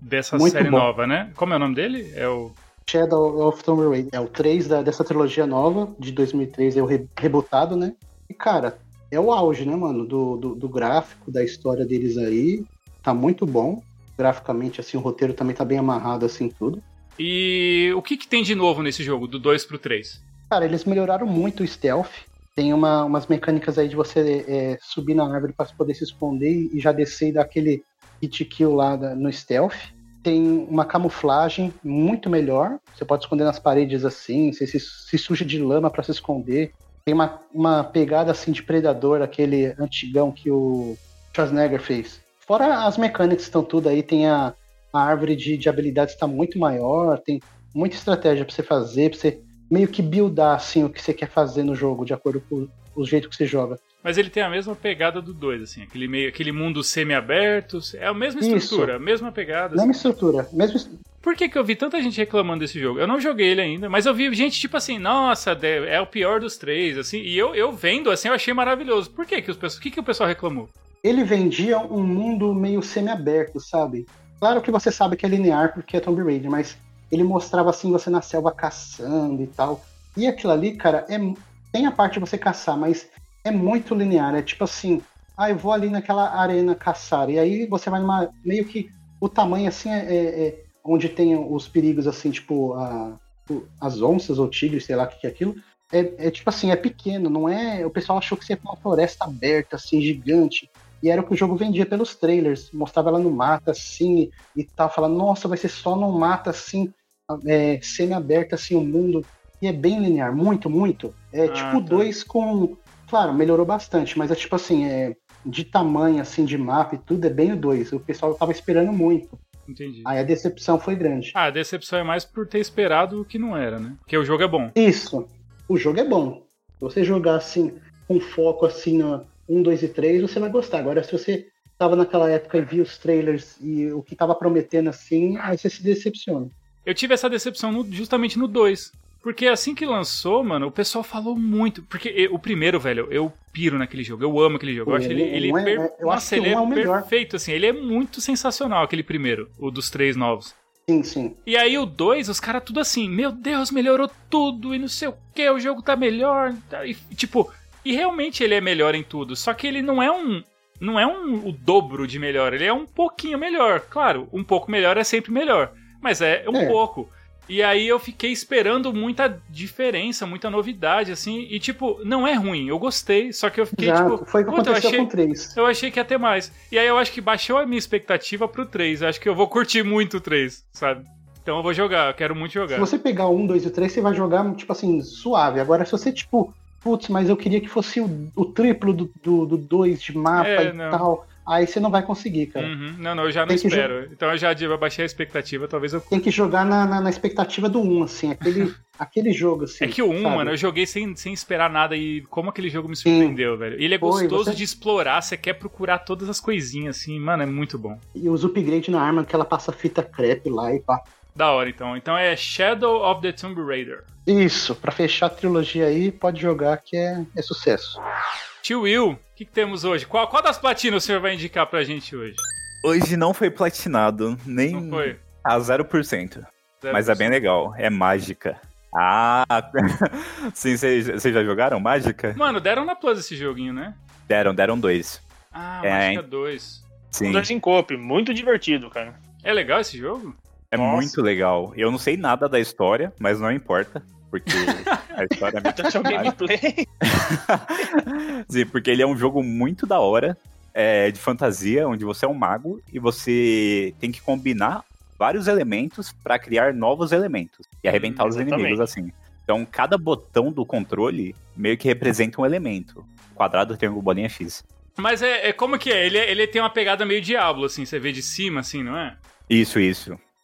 Dessa muito série bom. Nova, né? Como é o nome dele? É o... Shadow of Tomb Raider. É o 3 dessa trilogia nova, de 2003, é o rebotado, né? E cara, é o auge, né, mano? Do gráfico, da história deles aí. Tá muito bom, graficamente, assim, o roteiro também tá bem amarrado, assim, tudo. E o que tem de novo nesse jogo, do 2 pro 3? Cara, eles melhoraram muito o stealth. Tem umas mecânicas aí de você subir na árvore pra poder se esconder e já descer e dar aquele hit kill lá no stealth. Tem uma camuflagem muito melhor. Você pode esconder nas paredes assim, você se suja de lama pra se esconder. Tem uma pegada assim de predador, aquele antigão que o Schwarzenegger fez. Fora as mecânicas estão tudo aí, tem a árvore de habilidades está muito maior, tem muita estratégia para você fazer, para você meio que buildar assim, o que você quer fazer no jogo, de acordo com o jeito que você joga. Mas ele tem a mesma pegada do 2, assim, aquele mundo semi-aberto, é a mesma estrutura, a mesma pegada. Mesma assim. Estrutura, mesmo... Por que eu vi tanta gente reclamando desse jogo? Eu não joguei ele ainda, mas eu vi gente tipo assim, nossa, é o pior dos três, assim, e eu vendo, assim, eu achei maravilhoso. Por que que o pessoal reclamou? Ele vendia um mundo meio semi-aberto, sabe? Claro que você sabe que é linear porque é Tomb Raider, mas ele mostrava assim, você na selva caçando e tal. E aquilo ali, cara, tem a parte de você caçar, mas é muito linear. É tipo assim, eu vou ali naquela arena caçar. E aí você vai numa... Meio que o tamanho, assim, é onde tem os perigos, assim, tipo as onças ou tigres, sei lá o que é aquilo. É tipo assim, é pequeno, não é... O pessoal achou que você ia pra uma floresta aberta, assim, gigante. E era o que o jogo vendia pelos trailers, mostrava ela no mata, assim, e tal, falava, nossa, vai ser só no mata, assim, semi-aberta, assim, o mundo, e é bem linear, muito, muito, tipo 2 com, claro, melhorou bastante, mas é tipo assim, de tamanho, assim, de mapa e tudo, é bem o 2, o pessoal tava esperando muito. Entendi. Aí a decepção foi grande. A decepção é mais por ter esperado o que não era, né? Porque o jogo é bom. Isso, o jogo é bom, se você jogar, assim, com foco, assim, na... 1, 2 e 3, você vai gostar. Agora, se você tava naquela época e viu os trailers e o que tava prometendo assim, aí você se decepciona. Eu tive essa decepção justamente no 2. Porque assim que lançou, mano, o pessoal falou muito. Porque o primeiro, velho, eu piro naquele jogo. Eu amo aquele jogo. Eu acho ele é o melhor. Perfeito, assim. Ele é muito sensacional, aquele primeiro. O dos 3 novos. Sim, sim. E aí o 2, os caras tudo assim, meu Deus, melhorou tudo e não sei o que, o jogo tá melhor. E, tipo... E realmente ele é melhor em tudo, só que ele não é o dobro de melhor, ele é um pouquinho melhor. Claro, um pouco melhor é sempre melhor, mas é um pouco. E aí eu fiquei esperando muita diferença, muita novidade, assim, e tipo, não é ruim, eu gostei, só que eu fiquei tipo... Foi o que aconteceu com o 3. Eu achei que ia ter mais. E aí eu acho que baixou a minha expectativa pro 3, eu acho que eu vou curtir muito o 3, sabe? Então eu vou jogar, eu quero muito jogar. Se você pegar o 1, 2 e o 3, você vai jogar, tipo assim, suave. Agora se você, tipo... Putz, mas eu queria que fosse o triplo do 2 de mapa e tal. Aí você não vai conseguir, cara. Uhum. Não, eu já não espero. Então eu já baixei a expectativa, talvez eu... Tem que jogar na expectativa do 1, assim. Aquele jogo, assim. É que o 1, sabe? Mano, eu joguei sem esperar nada e como aquele jogo me surpreendeu, velho. Ele é gostoso de explorar, você quer procurar todas as coisinhas, assim. Mano, é muito bom. E os upgrades na arma, que ela passa fita crepe lá e pá. Da hora, então. Então é Shadow of the Tomb Raider. Isso, pra fechar a trilogia aí, pode jogar que é sucesso. Tio Will, o que temos hoje? Qual das platinas o senhor vai indicar pra gente hoje? Hoje não foi platinado, nem... Não foi? 0%. Mas é bem legal, é Magicka. Sim, vocês já jogaram Magicka? Mano, deram na Plus esse joguinho, né? Deram 2. Magicka 2. Sim. Um Dungeon Coop, muito divertido, cara. É legal esse jogo? É muito legal. Eu não sei nada da história, mas não importa, porque a história é muito gameplay. Sim, porque ele é um jogo muito da hora, de fantasia, onde você é um mago e você tem que combinar vários elementos para criar novos elementos e arrebentar os inimigos, assim. Então, cada botão do controle meio que representa um elemento. Quadrado, triângulo, bolinha, X. Mas como que é? Ele tem uma pegada meio Diablo, assim, você vê de cima, assim, não é? Isso.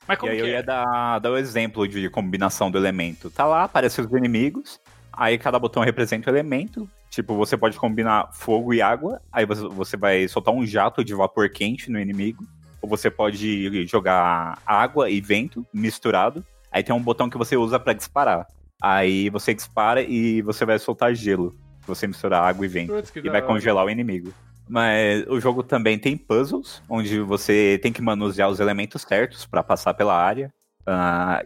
Mas como e aí que eu ia dar o exemplo de combinação do elemento. Tá lá, aparecem os inimigos, aí cada botão representa o elemento. Tipo, você pode combinar fogo e água, aí você vai soltar um jato de vapor quente no inimigo. Ou você pode jogar água e vento misturado. Aí tem um botão que você usa pra disparar. Aí você dispara e você vai soltar gelo. Você mistura água e vento. E vai congelar o inimigo. Mas o jogo também tem puzzles, onde você tem que manusear os elementos certos pra passar pela área.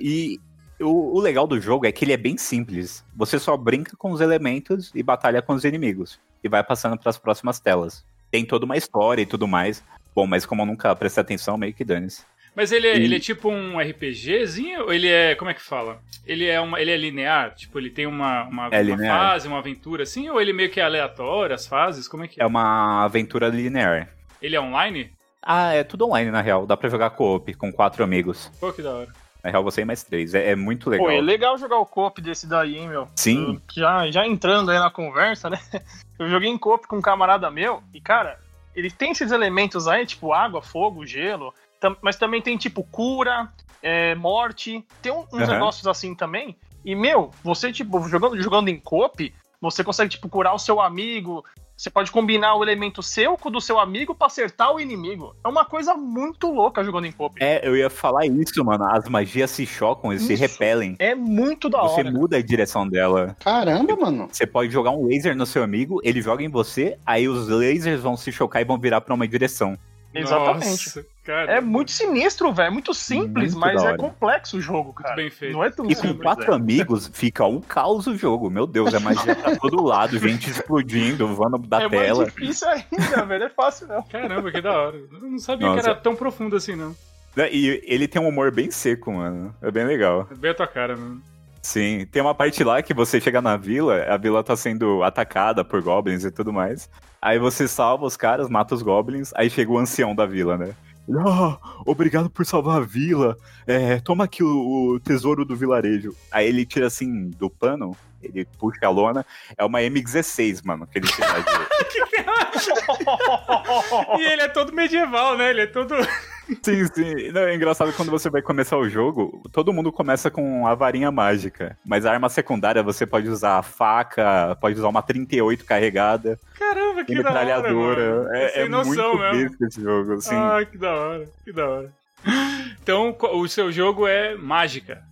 E o legal do jogo é que ele é bem simples. Você só brinca com os elementos e batalha com os inimigos. E vai passando pras próximas telas. Tem toda uma história e tudo mais. Bom, mas como eu nunca prestei atenção, meio que dane-se. Mas ele é tipo um RPGzinho? Ou ele é... Como é que fala? Ele é linear? Tipo, ele tem uma fase, uma aventura assim? Ou ele meio que é aleatório, as fases? Como é que é? É uma aventura linear. Ele é online? Ah, é tudo online, na real. Dá pra jogar co-op com 4 amigos. Pô, que da hora. Na real, você e mais 3. É muito legal. Pô, é legal jogar o co-op desse daí, hein, meu? Sim. Já entrando aí na conversa, né? Eu joguei em co-op com um camarada meu e, cara, ele tem esses elementos aí, tipo água, fogo, gelo... Mas também tem, tipo, cura, morte, tem uns negócios assim também. E, meu, você, tipo, jogando em co-op, você consegue, tipo, curar o seu amigo. Você pode combinar o elemento seu com o do seu amigo pra acertar o inimigo. É uma coisa muito louca jogando em co-op. É, eu ia falar isso, mano. As magias se chocam, eles se repelem. É muito da hora. Você muda a direção dela. Caramba, mano. Você pode jogar um laser no seu amigo, ele joga em você, aí os lasers vão se chocar e vão virar pra uma direção. Exatamente. Nossa, é muito sinistro, velho. É muito simples, muito mas é complexo o jogo, cara. Muito bem feito. Não é tão simples, com 4 amigos fica um caos o jogo. Meu Deus, é magia pra todo lado, gente explodindo, voando da tela. É mais difícil ainda, velho. É fácil, não. Caramba, que da hora. Eu não sabia que era tão profundo assim, não. E ele tem um humor bem seco, mano. É bem legal. É bem a tua cara, mano. Sim. Tem uma parte lá que você chega na vila, a vila tá sendo atacada por goblins e tudo mais. Aí você salva os caras, mata os goblins, aí chega o ancião da vila, né? Obrigado por salvar a vila. Toma aqui o tesouro do vilarejo. Aí ele tira assim do pano, ele puxa a lona. É uma M16, mano, que ele tira de... E ele é todo medieval, né? Ele é todo... Sim, sim. Não, é engraçado quando você vai começar o jogo, todo mundo começa com a varinha mágica. Mas a arma secundária você pode usar a faca, pode usar uma 38 carregada. Caramba, que da hora, mano. É muito mesmo esse jogo, assim. Ah, que da hora, que da hora. Então, o seu jogo é Magicka.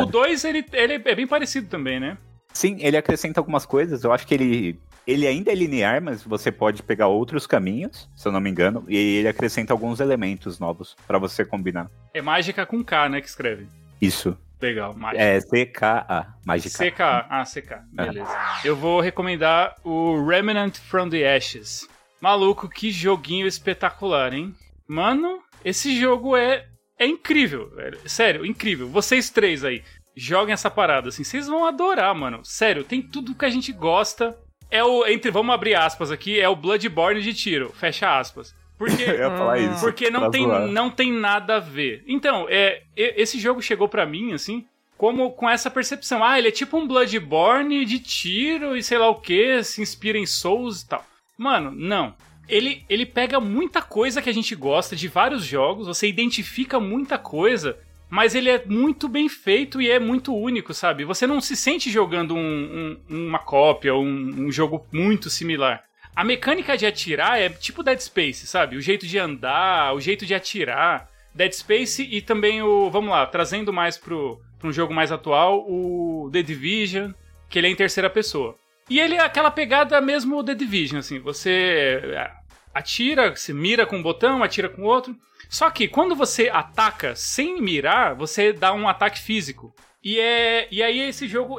O 2, ele é bem parecido também, né? Sim, ele acrescenta algumas coisas. Eu acho que ele ainda é linear, mas você pode pegar outros caminhos, se eu não me engano, e ele acrescenta alguns elementos novos pra você combinar. É Magicka com K, né, que escreve? Isso. Legal, Magicka. É C-K-A, Magicka. C-K-A, C-K, beleza. Eu vou recomendar o Remnant from the Ashes. Maluco, que joguinho espetacular, hein? Mano, esse jogo é incrível, velho. Sério, incrível. Vocês 3 aí, joguem essa parada, assim, vocês vão adorar, mano. Sério, tem tudo que a gente gosta... vamos abrir aspas aqui, é o Bloodborne de tiro, fecha aspas. Porque, eu ia falar isso, porque não tem nada a ver. Então, esse jogo chegou pra mim, assim, como com essa percepção. Ah, ele é tipo um Bloodborne de tiro e sei lá o que, se inspira em Souls e tal. Mano, não. Ele pega muita coisa que a gente gosta de vários jogos, você identifica muita coisa... Mas ele é muito bem feito e é muito único, sabe? Você não se sente jogando uma cópia ou um jogo muito similar. A mecânica de atirar é tipo Dead Space, sabe? O jeito de andar, o jeito de atirar. Dead Space e também vamos lá, trazendo mais pra um jogo mais atual, o The Division, que ele é em terceira pessoa. E ele é aquela pegada mesmo The Division, assim. Você atira, se mira com um botão, atira com outro... Só que quando você ataca sem mirar, você dá um ataque físico. E aí esse jogo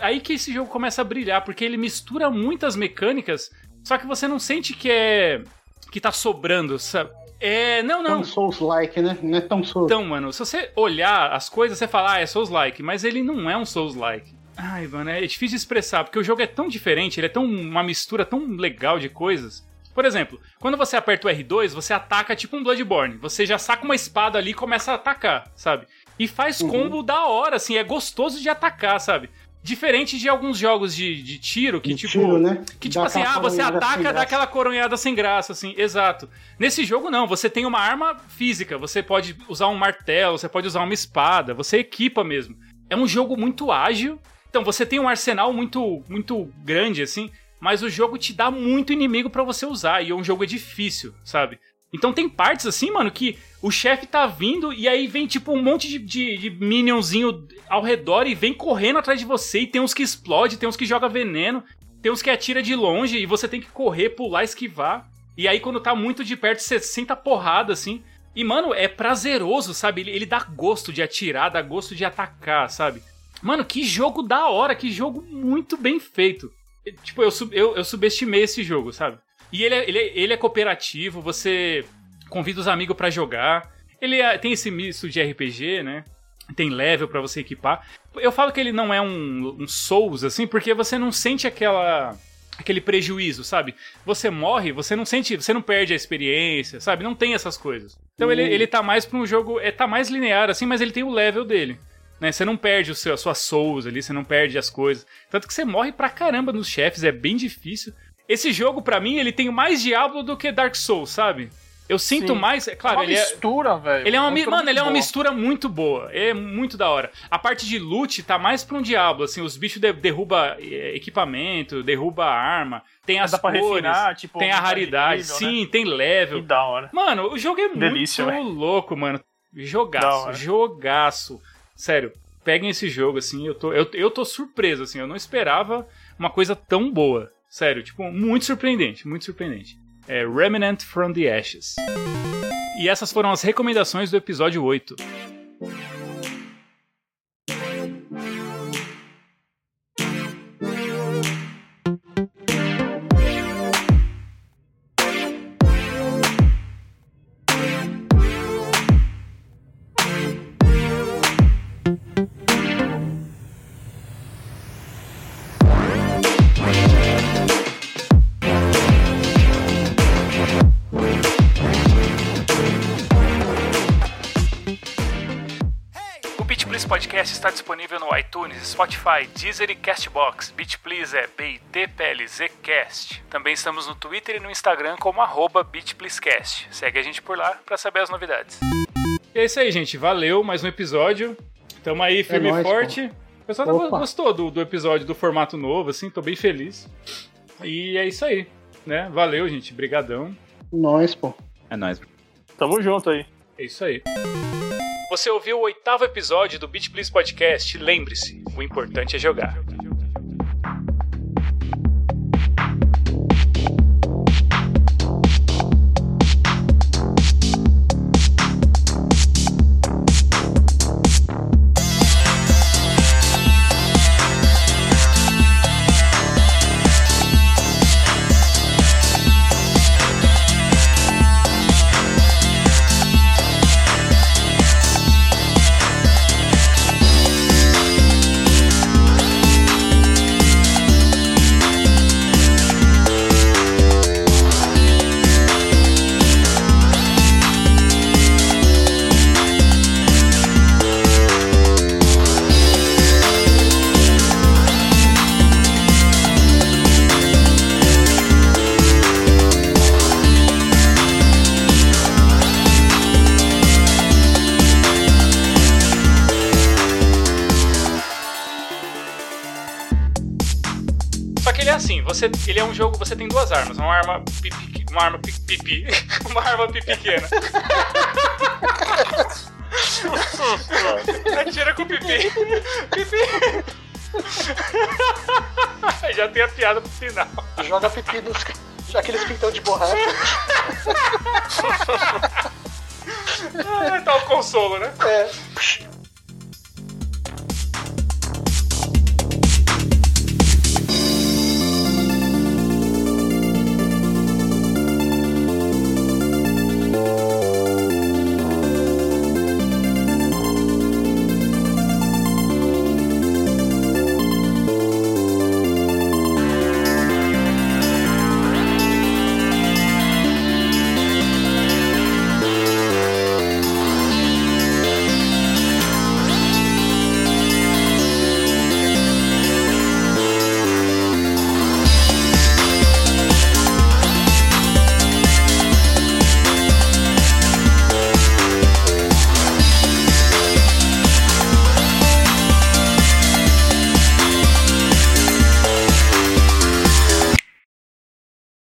começa a brilhar, porque ele mistura muitas mecânicas, só que você não sente que tá sobrando, sabe? Não. Tão Souls-like, né? Não é tão Souls. Então, mano, se você olhar as coisas, você fala, é Souls-like, mas ele não é um Souls-like. Ai, mano, é difícil de expressar, porque o jogo é tão diferente, ele é uma mistura tão legal de coisas... Por exemplo, quando você aperta o R2, você ataca tipo um Bloodborne. Você já saca uma espada ali e começa a atacar, sabe? E faz combo da hora, assim. É gostoso de atacar, sabe? Diferente de alguns jogos de tiro que, tipo... Tiro, né? Que, tipo assim, você ataca, dá aquela coronhada sem graça, assim. Exato. Nesse jogo, não. Você tem uma arma física. Você pode usar um martelo, você pode usar uma espada. Você equipa mesmo. É um jogo muito ágil. Então, você tem um arsenal muito, muito grande, assim... Mas o jogo te dá muito inimigo pra você usar, e é um jogo difícil, sabe? Então tem partes assim, mano, que o chefe tá vindo e aí vem tipo um monte de minionzinho ao redor e vem correndo atrás de você. E tem uns que explode, tem uns que joga veneno, tem uns que atira de longe e você tem que correr, pular, esquivar. E aí quando tá muito de perto você senta porrada assim. E mano, é prazeroso, sabe? Ele dá gosto de atirar, dá gosto de atacar, sabe? Mano, que jogo da hora, que jogo muito bem feito. Tipo, eu subestimei esse jogo, sabe? E ele é cooperativo, você convida os amigos pra jogar. Ele tem esse misto de RPG, né? Tem level pra você equipar. Eu falo que ele não é um Souls, assim, porque você não sente aquele prejuízo, sabe? Você morre, você não perde a experiência, sabe? Não tem essas coisas. Então ele tá mais pra um jogo, tá mais linear, assim, mas ele tem o level dele, né? Você não perde a sua Souls ali, você não perde as coisas. Tanto que você morre pra caramba nos chefes, é bem difícil. Esse jogo, pra mim, ele tem mais Diablo do que Dark Souls, sabe? Eu sinto mais... É claro, uma mistura, velho. Mano, ele é uma mistura muito boa. É muito da hora. A parte de loot tá mais pra um Diablo, assim. Os bichos derrubam equipamento, derrubam arma. Tem as cores, refinar, tipo, tem a raridade. Nível, sim, né? Tem level. Que da hora. Mano, o jogo é delícia, muito louco, mano. Jogaço. Sério, peguem esse jogo, assim. Eu tô surpreso, assim. Eu não esperava uma coisa tão boa. Sério, tipo, muito surpreendente. É Remnant from the Ashes. E essas foram as recomendações do episódio 8. O podcast está disponível no iTunes, Spotify, Deezer e Castbox. Beat Please é BITPLZcast. Também estamos no Twitter e no Instagram como @BeatPleaseCast. Segue a gente por lá para saber as novidades. E é isso aí, gente. Valeu, mais um episódio. Tamo aí, firme e forte. O pessoal gostou do episódio, do formato novo, assim. Tô bem feliz. E é isso aí, né? Valeu, gente. Brigadão. É nóis. Tamo junto aí. É isso aí. Você ouviu o 8º episódio do Beat Please Podcast. Lembre-se, o importante é jogar. Ele é um jogo, você tem duas armas, uma arma pipi pequena. Atira com pipi. Já tem a piada pro final. Joga pipi naqueles pintão de borracha. Ah, tá o consolo, né? É.